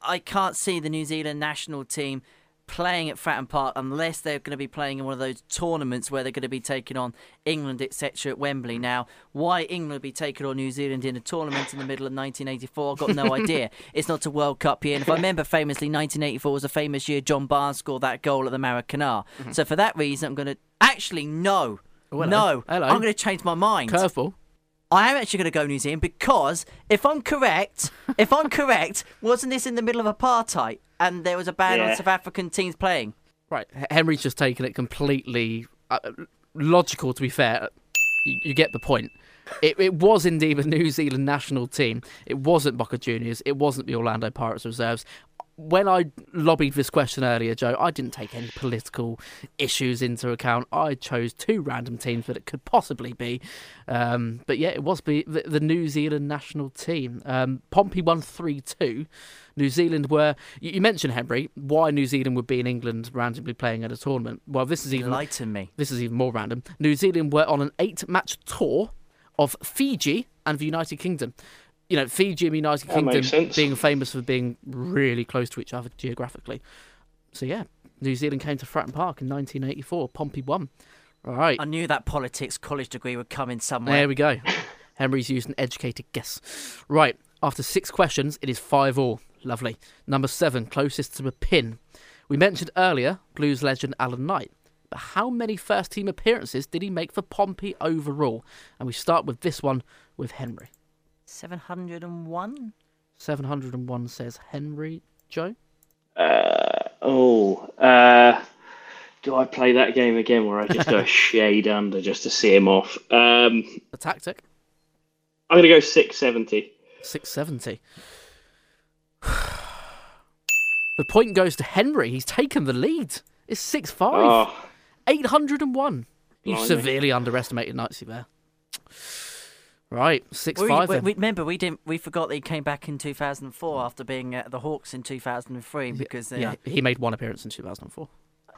I can't see the New Zealand national team playing at Fratton Park unless they're going to be playing in one of those tournaments where they're going to be taking on England, et cetera at Wembley. Now, why England would be taking on New Zealand in a tournament in the middle of nineteen eighty-four, I've got no idea. It's not a World Cup year. And if I remember famously, nineteen eighty-four was a famous year John Barnes scored that goal at the Maracanã. Mm-hmm. So for that reason, I'm going to... Actually, no. Oh, hello. No. Hello. I'm going to change my mind. Curveball. I am actually going to go New Zealand because if I'm correct, if I'm correct, wasn't this in the middle of apartheid and there was a ban yeah. on South African teams playing? Right, Henry's just taken it completely uh, logical. To be fair, you, you get the point. It, it was indeed the New Zealand national team. It wasn't Boca Juniors. It wasn't the Orlando Pirates Reserves. When I lobbied this question earlier, Joe, I didn't take any political issues into account. I chose two random teams that it could possibly be. Um, but yeah, it was the, the New Zealand national team. Um, Pompey won three two. New Zealand were... You, you mentioned, Henry, why New Zealand would be in England randomly playing at a tournament. Well, this is even... Enlighten me. This is even more random. New Zealand were on an eight-match tour of Fiji and the United Kingdom. You know, Fiji and United Kingdom being famous for being really close to each other geographically. So, yeah, New Zealand came to Fratton Park in nineteen eighty-four. Pompey won. All right. I knew that politics college degree would come in somewhere. There we go. Henry's used an educated guess. Right. After six questions, it is five all. Lovely. Number seven, closest to a pin. We mentioned earlier Blues legend Alan Knight. But how many first-team appearances did he make for Pompey overall? And we start with this one with Henry. seven hundred and one? seven hundred and one says Henry. Joe? Uh, oh, uh, do I play that game again where I just go shade under just to see him off? Um, A tactic? I'm going to go six seventy. six seventy. The point goes to Henry. He's taken the lead. It's six five. Oh. Eight hundred and one. You severely underestimated Knightsey there. Right, six we, five. We, we, remember, we didn't. We forgot that he came back in two thousand and four after being at the Hawks in two thousand and three because uh, yeah, he made one appearance in two thousand and four.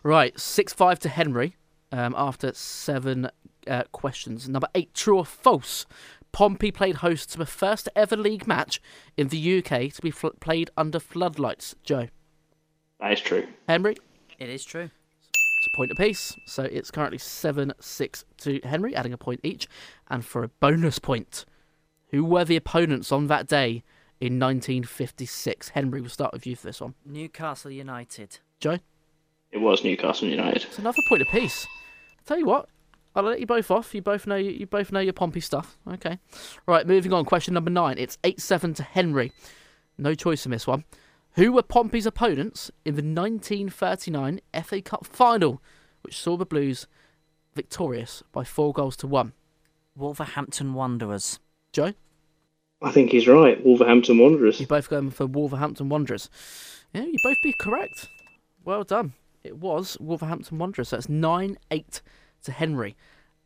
Right, six five to Henry. Um, after seven uh, questions, number eight: true or false? Pompey played host to the first ever league match in the U K to be fl- played under floodlights. Joe, that is true. Henry, it is true. It's a point apiece, so it's currently seven six to Henry, adding a point each. And for a bonus point, who were the opponents on that day in nineteen fifty-six? Henry, we'll start with you for this one. Newcastle United. Joe? It was Newcastle United. It's another point apiece. I'll tell you what, I'll let you both off. You both know you both know your Pompey stuff. Okay. Right, moving on. Question number nine. It's eight seven to Henry. No choice in this one. Who were Pompey's opponents in the nineteen thirty-nine F A Cup final, which saw the Blues victorious by four goals to one? Wolverhampton Wanderers. Joe? I think he's right. Wolverhampton Wanderers. You're both going for Wolverhampton Wanderers. Yeah, you both be correct. Well done. It was Wolverhampton Wanderers. So that's nine eight to Henry.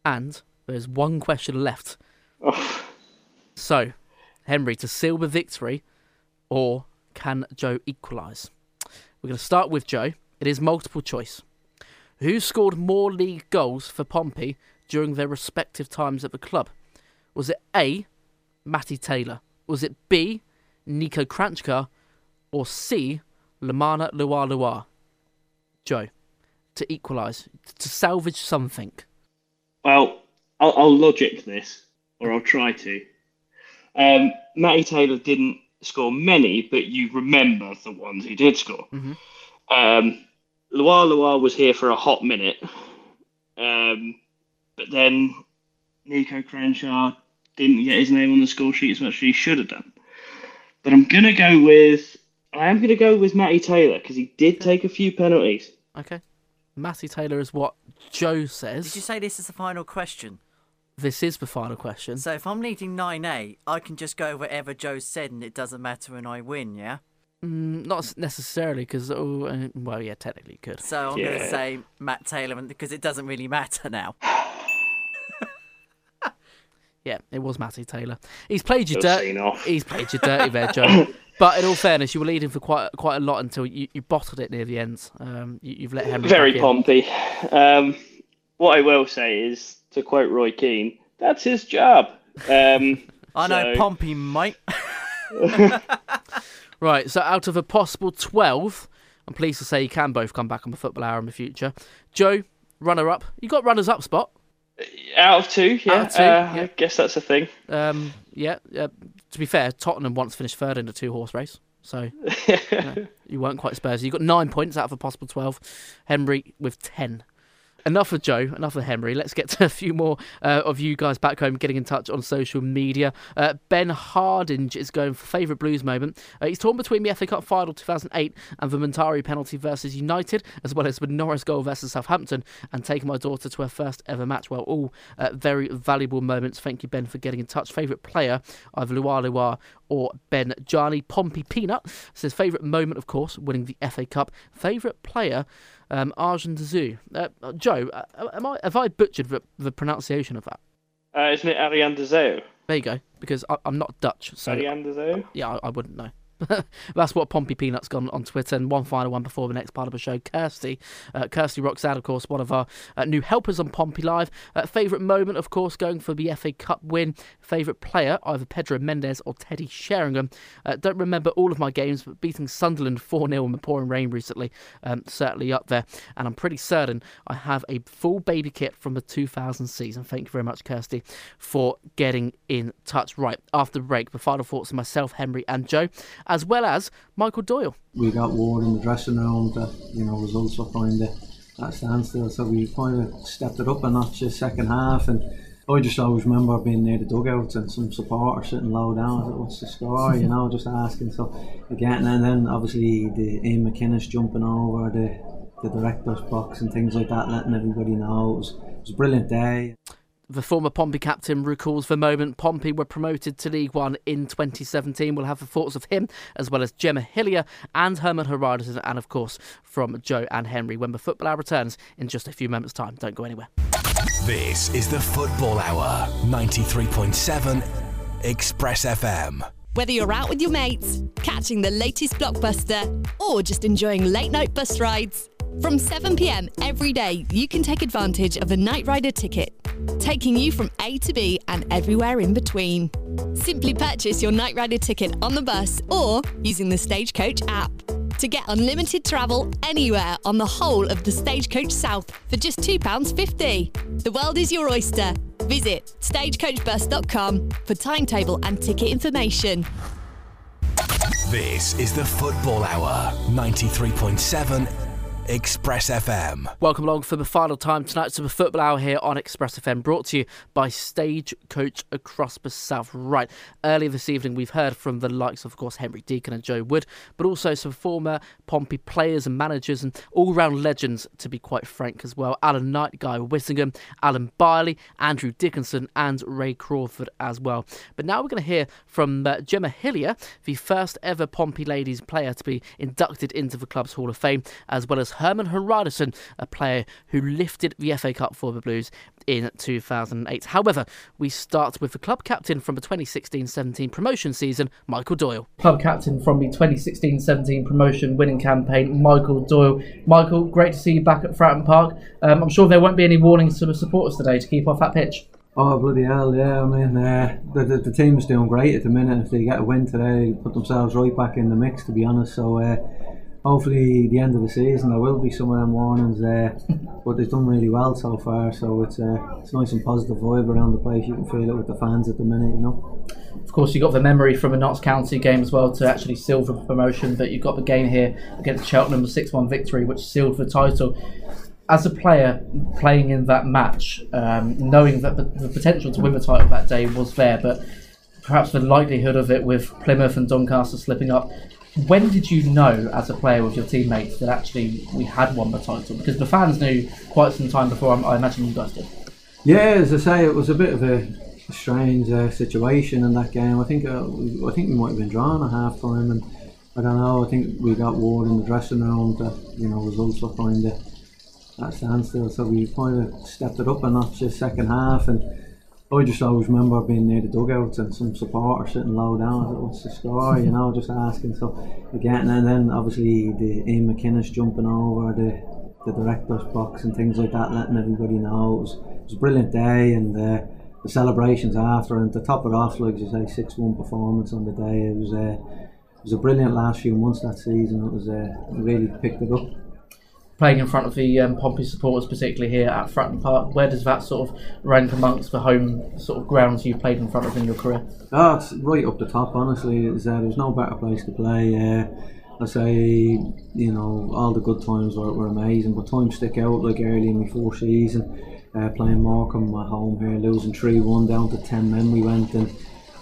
And there's one question left. Oh. So, Henry, to seal the victory or... can Joe equalise? We're going to start with Joe. It is multiple choice. Who scored more league goals for Pompey during their respective times at the club? Was it A, Matty Taylor? Was it B, Niko Kranjčar? Or C, Lamana Lualua? Joe, to equalise, to salvage something. Well, I'll, I'll logic this, or I'll try to. Um, Matty Taylor didn't score many, but you remember the ones he did score. Mm-hmm. Um, Lualua was here for a hot minute, um, but then Niko Kranjčar didn't get his name on the score sheet as much as he should have done. But I'm gonna go with I am gonna go with Matty Taylor because he did take a few penalties. Okay, Matty Taylor is what Joe says. Did you say this is the final question? This is the final question. So if I'm leading nine eight, I can just go whatever Joe said and it doesn't matter and I win, yeah? Mm, not necessarily, because, oh, well, yeah, technically it could. So I'm yeah. going to say Matt Taylor, because it doesn't really matter now. Yeah, it was Matty Taylor. He's played you dirty. He's played you dirty there, Joe. But in all fairness, you were leading for quite quite a lot until you, you bottled it near the end. Um, you, you've let Henry Very Pompey. Um, what I will say is, to quote Roy Keane, that's his job. Um, I know so... Pompey, mate. Right, so out of a possible twelve, I'm pleased to say you can both come back on the Football Hour in the future. Joe, runner-up. You got runners-up spot. Out of two, yeah. Out of two, uh, yeah. I guess that's a thing. Um, yeah, uh, to be fair, Tottenham once finished third in a two-horse race, so you, know, you weren't quite Spurs. You got nine points out of a possible twelve. Henry with ten. Enough of Joe, enough of Henry. Let's get to a few more uh, of you guys back home getting in touch on social media. Uh, Ben Hardinge is going for favourite Blues moment. Uh, he's torn between the F A Cup final two thousand eight and the Montari penalty versus United, as well as the Norris goal versus Southampton, and taking my daughter to her first ever match. Well, all uh, very valuable moments. Thank you, Ben, for getting in touch. Favourite player, either Lualua or Ben Jani. Pompey Peanut says favourite moment, of course, winning the F A Cup. Favourite player... Um, Arjun Dazu. Uh, Joe, uh, am I, have I butchered the, the pronunciation of that? Uh, isn't it Arjun Dazu? There you go, because I, I'm not Dutch. So Arjun Dazu? Yeah, I, I wouldn't know. That's what Pompey Peanuts gone on Twitter. And one final one before the next part of the show. Kirsty. Uh, Kirsty Roxanne, of course, one of our uh, new helpers on Pompey Live. Uh, favourite moment, of course, going for the F A Cup win. Favourite player, either Pedro Mendes or Teddy Sheringham. Uh, don't remember all of my games, but beating Sunderland four nil in the pouring rain recently, um, certainly up there. And I'm pretty certain I have a full baby kit from the two thousand season. Thank you very much, Kirsty, for getting in touch. Right, after the break, the final thoughts of myself, Henry and Joe, as well as Michael Doyle. We got word in the dressing room that, you know, results were kind of at standstill, so we kind of stepped it up a notch the second half, and I just always remember being near the dugouts and some supporters sitting low down, like, what's the score, you know, just asking, so again, and then obviously the Ian McInnes jumping over the, the director's box and things like that, letting everybody know. It was, it was a brilliant day. The former Pompey captain recalls the moment Pompey were promoted to League One in twenty seventeen. We'll have the thoughts of him, as well as Gemma Hillier and Hermann Hreiðarsson, and of course from Joe and Henry, when the Football Hour returns in just a few moments' time. Don't go anywhere. This is the Football Hour, ninety-three point seven Express F M. Whether you're out with your mates, catching the latest blockbuster, or just enjoying late-night bus rides, from seven p m every day, you can take advantage of the Knight Rider ticket, taking you from A to B and everywhere in between. Simply purchase your Knight Rider ticket on the bus or using the Stagecoach app to get unlimited travel anywhere on the whole of the Stagecoach South for just two pounds fifty. The world is your oyster. Visit stagecoach bus dot com for timetable and ticket information. This is the Football Hour, ninety-three point seven Express F M. Welcome along for the final time tonight to the Football Hour here on Express F M, brought to you by Stagecoach across the South. Right, earlier this evening we've heard from the likes of, of course, Henry Deacon and Joe Wood, but also some former Pompey players and managers and all-round legends, to be quite frank as well. Alan Knight, Guy Whittingham, Alan Biley, Andrew Dickinson and Ray Crawford as well. But now we're going to hear from uh, Gemma Hillier, the first ever Pompey ladies player to be inducted into the club's Hall of Fame, as well as Hermann Hreiðarsson, a player who lifted the F A Cup for the Blues in two thousand eight. However, we start with the club captain from the twenty sixteen seventeen promotion season, Michael Doyle. Club captain from the twenty sixteen seventeen promotion winning campaign, Michael Doyle. Michael, great to see you back at Fratton Park. Um, I'm sure there won't be any warnings to the supporters today to keep off that pitch. Oh, bloody hell, yeah. I mean, uh, the, the, the team's doing great at the minute. If they get a win today, they put themselves right back in the mix, to be honest. So, uh, hopefully the end of the season there will be some of them warnings there, but they've done really well so far, so it's a, it's a nice and positive vibe around the place. You can feel it with the fans at the minute, you know. Of course, you've got the memory from a Notts County game as well to actually seal the promotion, but you've got the game here against Cheltenham, a six one victory which sealed the title. As a player playing in that match, um, knowing that the, the potential to win the title that day was there, but perhaps the likelihood of it with Plymouth and Doncaster slipping up, when did you know, as a player with your teammates, that actually we had won the title? Because the fans knew quite some time before, I imagine you guys did. Yeah, as I say, it was a bit of a strange uh, situation in that game. I think uh, I think we might have been drawn at half time, and I don't know, I think we got word in the dressing room that, you know, results were kind of at standstill, so we kind of stepped it up a notch the second half. And I just always remember being near the dugouts and some supporter sitting low down, I said, what's the score, you know, just asking. So again, and then obviously the Ian McInnes jumping over the, the director's box and things like that, letting everybody know. It was, it was a brilliant day, and uh, the celebrations after, and to top it off, like you say, six one performance on the day. It was, uh, it was a brilliant last few months that season. It was uh, really picked it up. Playing in front of the um, Pompey supporters, particularly here at Fratton Park, where does that sort of rank amongst the home sort of grounds you've played in front of in your career? Oh, it's right up the top, honestly. It's, uh, there's no better place to play. Uh, I say, you know, all the good times were, were amazing, but times stick out, like early in my fourth season, uh, playing Morecambe at home here, losing three one down to ten men we went, and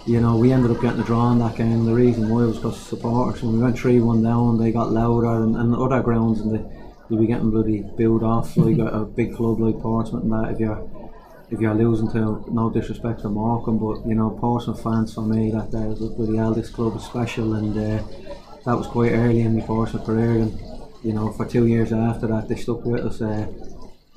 you know, we ended up getting a draw in that game. The reason why was because of supporters. When we went three one down, they got louder, and, and other grounds in the you'll be getting bloody billed off like a, a big club like Portsmouth and that if you're if you're losing to, no disrespect to Morecambe, but you know, Portsmouth fans for me that day was bloody hell, this club is special, and uh, that was quite early in my Portsmouth career, and you know, for two years after that they stuck with us. Uh,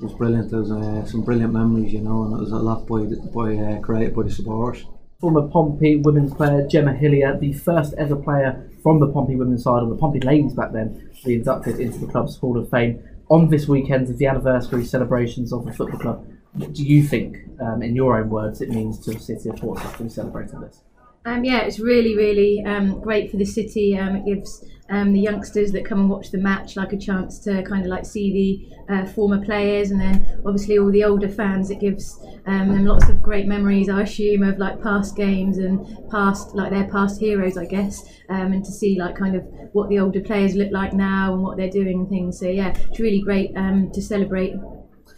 it was brilliant. There was uh, some brilliant memories, you know, and it was a lot by, by uh, created by the supporters. Former Pompey women's player Gemma Hillier, the first ever player from the Pompey women's side, or the Pompey ladies back then, to be inducted into the club's Hall of Fame on this weekend of the anniversary celebrations of the football club. What do you think, um, in your own words, it means to the city of Portsmouth to be celebrating this? Um, yeah, it's really, really um, great for the city. Um, it gives um, the youngsters that come and watch the match like a chance to kind of like see the uh, former players, and then obviously all the older fans. It gives um, them lots of great memories, I assume, of like past games and past like their past heroes, I guess. Um, and to see like kind of what the older players look like now and what they're doing and things. So yeah, it's really great um, to celebrate.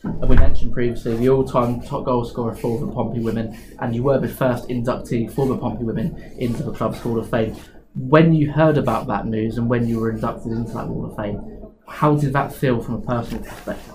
And we mentioned previously the all-time top goal scorer for the Pompey women, and you were the first inductee for the Pompey women into the club's Hall of Fame. When you heard about that news and when you were inducted into that Hall of Fame, how did that feel from a personal perspective?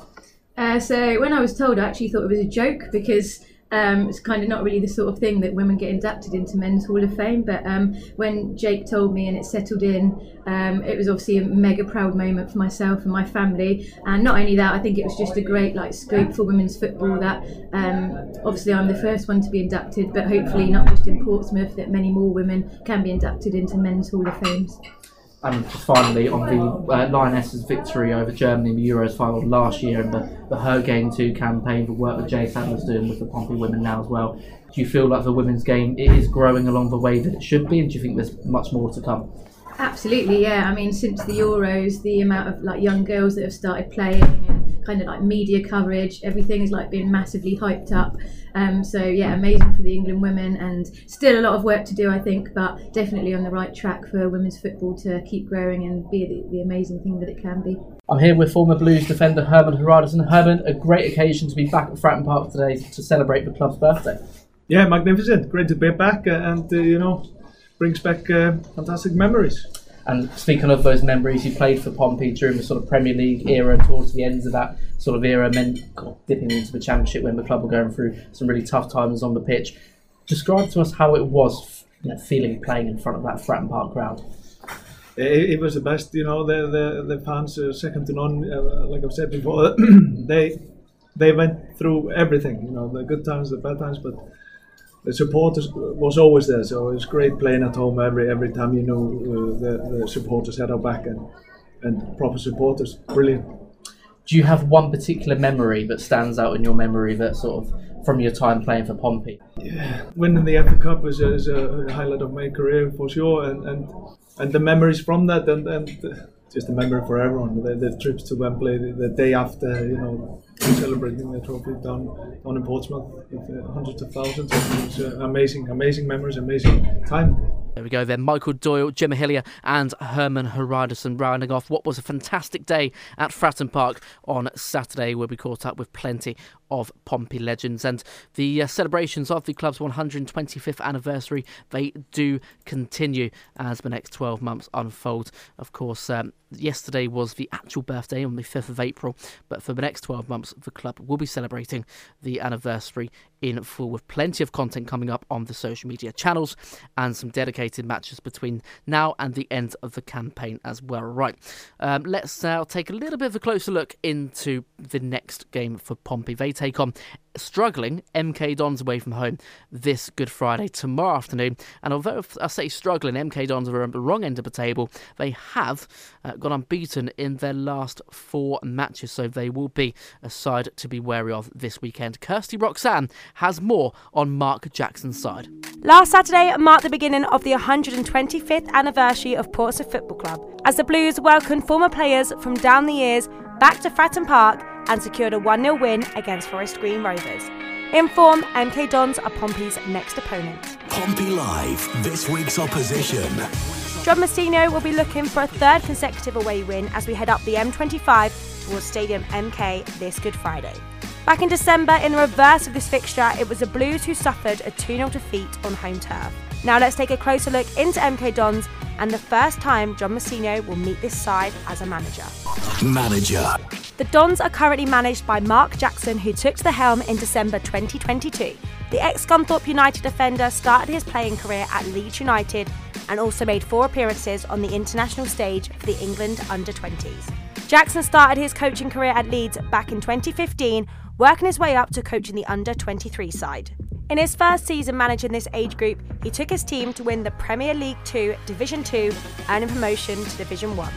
Uh, so when I was told, I actually thought it was a joke, because Um, it's kind of not really the sort of thing that women get inducted into Men's Hall of Fame, but um, when Jake told me and it settled in, um, it was obviously a mega proud moment for myself and my family. And not only that, I think it was just a great like scope for women's football that um, obviously I'm the first one to be inducted, but hopefully not just in Portsmouth, that many more women can be inducted into Men's Hall of Fames. And finally, on the uh, Lionesses' victory over Germany in the Euros final last year and the, the Her Game two campaign, the work that Jay Sadler's doing with the Pompey women now as well, do you feel like the women's game is growing along the way that it should be, and do you think there's much more to come? Absolutely, yeah. I mean, since the Euros, the amount of like young girls that have started playing and kind of like media coverage, everything is like being massively hyped up. Um, so yeah, amazing for the England women, and still a lot of work to do, I think, but definitely on the right track for women's football to keep growing and be the, the amazing thing that it can be. I'm here with former Blues defender Hermann Hreiðarsson. Hermann, a great occasion to be back at Fratton Park today to celebrate the club's birthday. Yeah, magnificent. Great to be back, uh, and uh, you know, brings back uh, fantastic memories. And speaking of those memories, you played for Pompey during the sort of Premier League era, towards the ends of that sort of era, men dipping into the Championship when the club were going through some really tough times on the pitch. Describe to us how it was, you know, feeling playing in front of that Fratton Park crowd. It, it was the best, you know. The the, the fans are second to none. Uh, like I've said before, they they went through everything, you know, the good times, the bad times, but the support was always there, so it was great playing at home every every time, you know, uh, the, the supporters had our back, and, and proper supporters, brilliant. Do you have one particular memory that stands out in your memory that sort of from your time playing for Pompey? Yeah, winning the F A Cup is a, is a highlight of my career for sure, and, and, and the memories from that, and, and just a memory for everyone, the, the trips to Wembley, the, the day after, you know, celebrating the trophy down, down in Portsmouth with uh, hundreds of thousands. It was uh, amazing, amazing memories, amazing time. There we go then, Michael Doyle, Gemma Hillier and Hermann Hreiðarsson rounding off what was a fantastic day at Fratton Park on Saturday, where we caught up with plenty of Pompey legends. And the uh, celebrations of the club's one hundred twenty-fifth anniversary, they do continue as the next twelve months unfold. Of course, um, yesterday was the actual birthday on the fifth of April, but for the next twelve months the club will be celebrating the anniversary in full, with plenty of content coming up on the social media channels and some dedicated matches between now and the end of the campaign as well. Right, um, let's now take a little bit of a closer look into the next game for Pompey. They take on struggling M K Dons away from home this Good Friday tomorrow afternoon, and although I say struggling, M K Dons are at the wrong end of the table. They have uh, gone unbeaten in their last four matches, so they will be a side to be wary of this weekend. Kirsty Roxanne has more on Mark Jackson's side. Last Saturday marked the beginning of the one hundred twenty-fifth anniversary of Portsmouth Football Club, as the Blues welcomed former players from down the years back to Fratton Park and secured a one nil win against Forest Green Rovers. In form, M K Dons are Pompey's next opponent. Pompey Live, this week's opposition. John Mastino will be looking for a third consecutive away win as we head up the M twenty-five towards Stadium M K this Good Friday. Back in December, in the reverse of this fixture, it was the Blues who suffered a two nil defeat on home turf. Now let's take a closer look into M K Dons and the first time John Mastino will meet this side as a manager. Manager. The Dons are currently managed by Mark Jackson, who took to the helm in December twenty twenty-two. The ex-Scunthorpe United defender started his playing career at Leeds United and also made four appearances on the international stage for the England under twenties. Jackson started his coaching career at Leeds back in twenty fifteen, working his way up to coaching the under twenty-three side. In his first season managing this age group, he took his team to win the Premier League two Division two, earning promotion to Division one.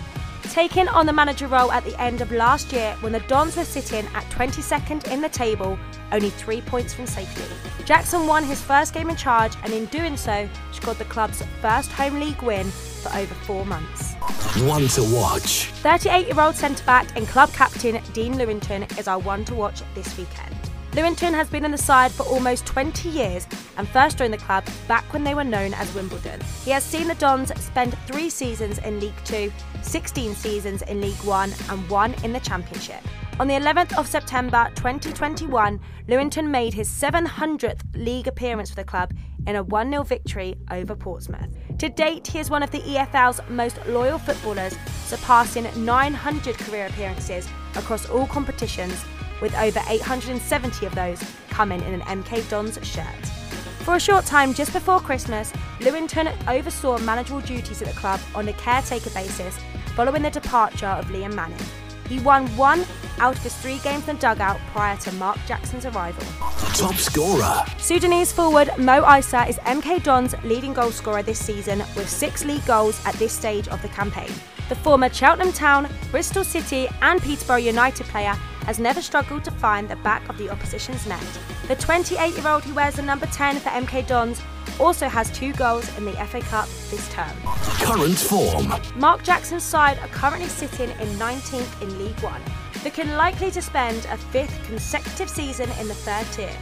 Taking on the manager role at the end of last year, when the Dons were sitting at twenty-second in the table, only three points from safety, Jackson won his first game in charge, and in doing so, scored the club's first home league win for over four months. One to watch. thirty-eight-year-old centre-back and club captain Dean Lewington is our one to watch this weekend. Lewington has been in the side for almost twenty years and first joined the club back when they were known as Wimbledon. He has seen the Dons spend three seasons in League Two, sixteen seasons in League One and one in the Championship. On the eleventh of September twenty twenty-one, Lewington made his seven hundredth league appearance for the club in a one nil victory over Portsmouth. To date, he is one of the E F L's most loyal footballers, surpassing nine hundred career appearances across all competitions, with over eight hundred seventy of those coming in an M K Dons shirt. For a short time just before Christmas, Lewington oversaw managerial duties at the club on a caretaker basis following the departure of Liam Manning. He won one out of his three games in the dugout prior to Mark Jackson's arrival. Top scorer. Sudanese forward Mo Issa is M K Dons' leading goal scorer this season with six league goals at this stage of the campaign. The former Cheltenham Town, Bristol City and Peterborough United player has never struggled to find the back of the opposition's net. The twenty-eight-year-old who wears the number ten for M K Dons also has two goals in the F A Cup this term. Current form. Mark Jackson's side are currently sitting in nineteenth in League One, looking likely to spend a fifth consecutive season in the third tier.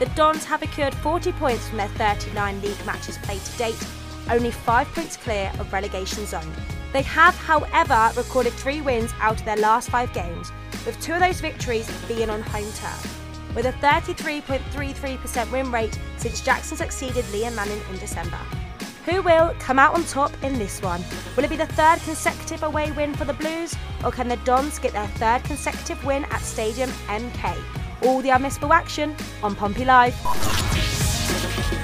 The Dons have accrued forty points from their thirty-nine league matches played to date, only five points clear of relegation zone. They have, however, recorded three wins out of their last five games, with two of those victories being on home turf, with a thirty-three point three three percent win rate since Jackson succeeded Liam Manning in December. Who will come out on top in this one? Will it be the third consecutive away win for the Blues, or can the Dons get their third consecutive win at Stadium M K? All the unmissable action on Pompey Live.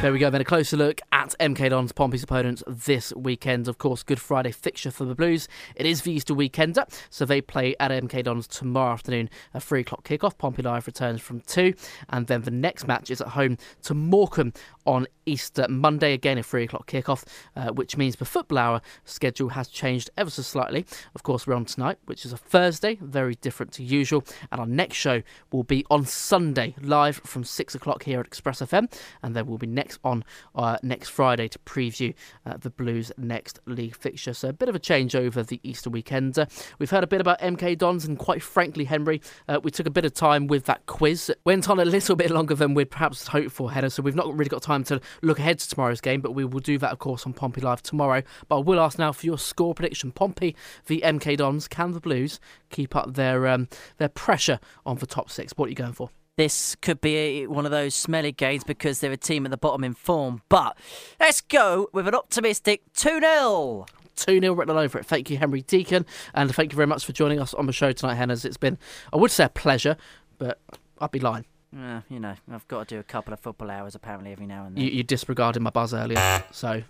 There we go then, a closer look at M K Dons, Pompey's opponents this weekend. Of course, Good Friday fixture for the Blues. It is the Easter weekend, so they play at M K Dons tomorrow afternoon, a three o'clock kickoff. Pompey Live returns from two, and then the next match is at home to Morecambe on Easter Monday, again a three o'clock kickoff, uh, which means the football hour schedule has changed ever so slightly. Of course, we're on tonight, which is a Thursday, very different to usual, and our next show will be on Sunday, live from six o'clock here at Express F M, and then we'll be next on uh, next Friday to preview uh, the Blues' next league fixture. So a bit of a change over the Easter weekend. Uh, we've heard a bit about M K Dons, and quite frankly, Henry, uh, we took a bit of time with that quiz. Went on a little bit longer than we'd perhaps hoped for, Heather, so we've not really got time to look ahead to tomorrow's game, but we will do that, of course, on Pompey Live tomorrow. But I will ask now for your score prediction. Pompey v M K Dons, can the Blues keep up their, um, their pressure on the top six? What are you going for? This could be one of those smelly games because they're a team at the bottom in form. But let's go with an optimistic two nil. two nil written all over it. Thank you, Henry Deacon. And thank you very much for joining us on the show tonight, Henners. It's been, I would say, a pleasure, but I'd be lying. Uh, you know, I've got to do a couple of football hours apparently every now and then. You, you disregarded my buzz earlier, so...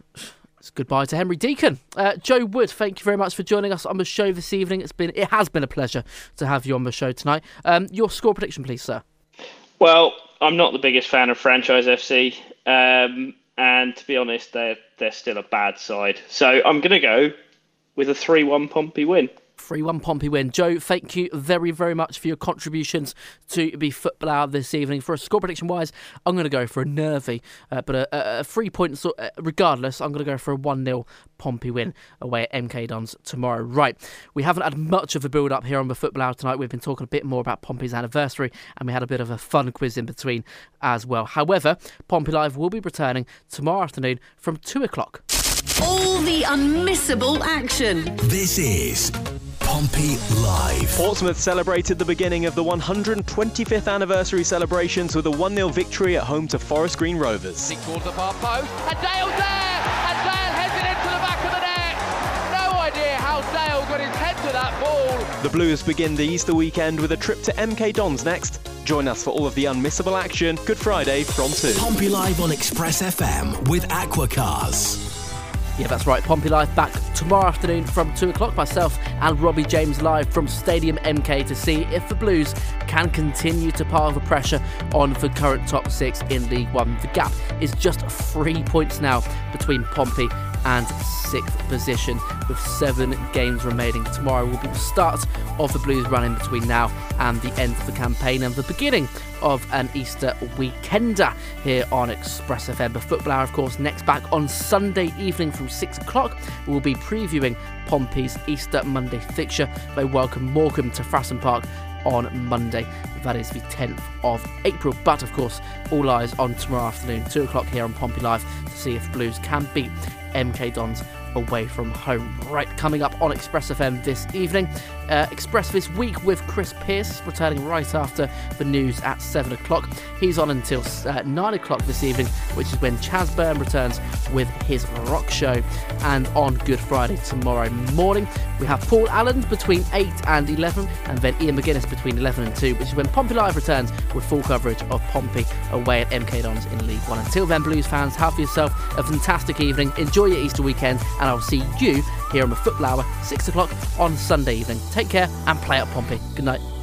It's goodbye to Henry Deacon. Uh, Joe Wood, thank you very much for joining us on the show this evening. It's been, it has been a pleasure to have you on the show tonight. Um, your score prediction, please, sir. Well, I'm not the biggest fan of Franchise F C, um, and to be honest, they're, they're still a bad side. So I'm going to go with a three one Pompey win. three one Pompey win. Joe, thank you very, very much for your contributions to the football hour this evening. For a score prediction-wise, I'm going to go for a nervy, uh, but a, a, a three points uh, regardless, I'm going to go for a one nil Pompey win away at M K Dons tomorrow. Right, we haven't had much of a build-up here on the football hour tonight. We've been talking a bit more about Pompey's anniversary, and we had a bit of a fun quiz in between as well. However, Pompey Live will be returning tomorrow afternoon from two o'clock. All the unmissable action. This is... Pompey Live. Portsmouth celebrated the beginning of the one hundred twenty-fifth anniversary celebrations with a one nil victory at home to Forest Green Rovers. He called the far post, and Dale's there, and Dale heads it into the back of the net. No idea how Dale got his head to that ball. The Blues begin the Easter weekend with a trip to M K Dons next. Join us for all of the unmissable action. Good Friday from two. Pompey Live on Express F M with Aqua Cars. Yeah, that's right. Pompey Live back tomorrow afternoon from two o'clock. Myself and Robbie James live from Stadium M K to see if the Blues can continue to pile the pressure on the current top six in League One. The gap is just three points now between Pompey and sixth position, with seven games remaining. Tomorrow will be the start of the Blues run in between now and the end of the campaign and the beginning of an Easter weekender here on Express F M. The football hour, of course, next back on Sunday evening from six o'clock. We'll be previewing Pompey's Easter Monday fixture. They welcome Morecambe to Fratton Park on Monday. That is the tenth of April. But, of course, all eyes on tomorrow afternoon, two o'clock here on Pompey Live to see if Blues can beat M K Dons away from home. Right, coming up on Express F M this evening, uh, Express This Week with Chris Pearce, returning right after the news at seven o'clock. He's on until uh, nine o'clock this evening, which is when Chaz Byrne returns with his rock show. And on Good Friday tomorrow morning, we have Paul Allen between eight and eleven, and then Ian McGuinness between eleven and two, which is when Pompey Live returns with full coverage of Pompey away at M K Dons in League One. Until then, Blues fans, have yourself a fantastic evening, enjoy your Easter weekend, and I'll see you here on the Football Hour, six o'clock on Sunday evening. Take care and play up Pompey. Good night.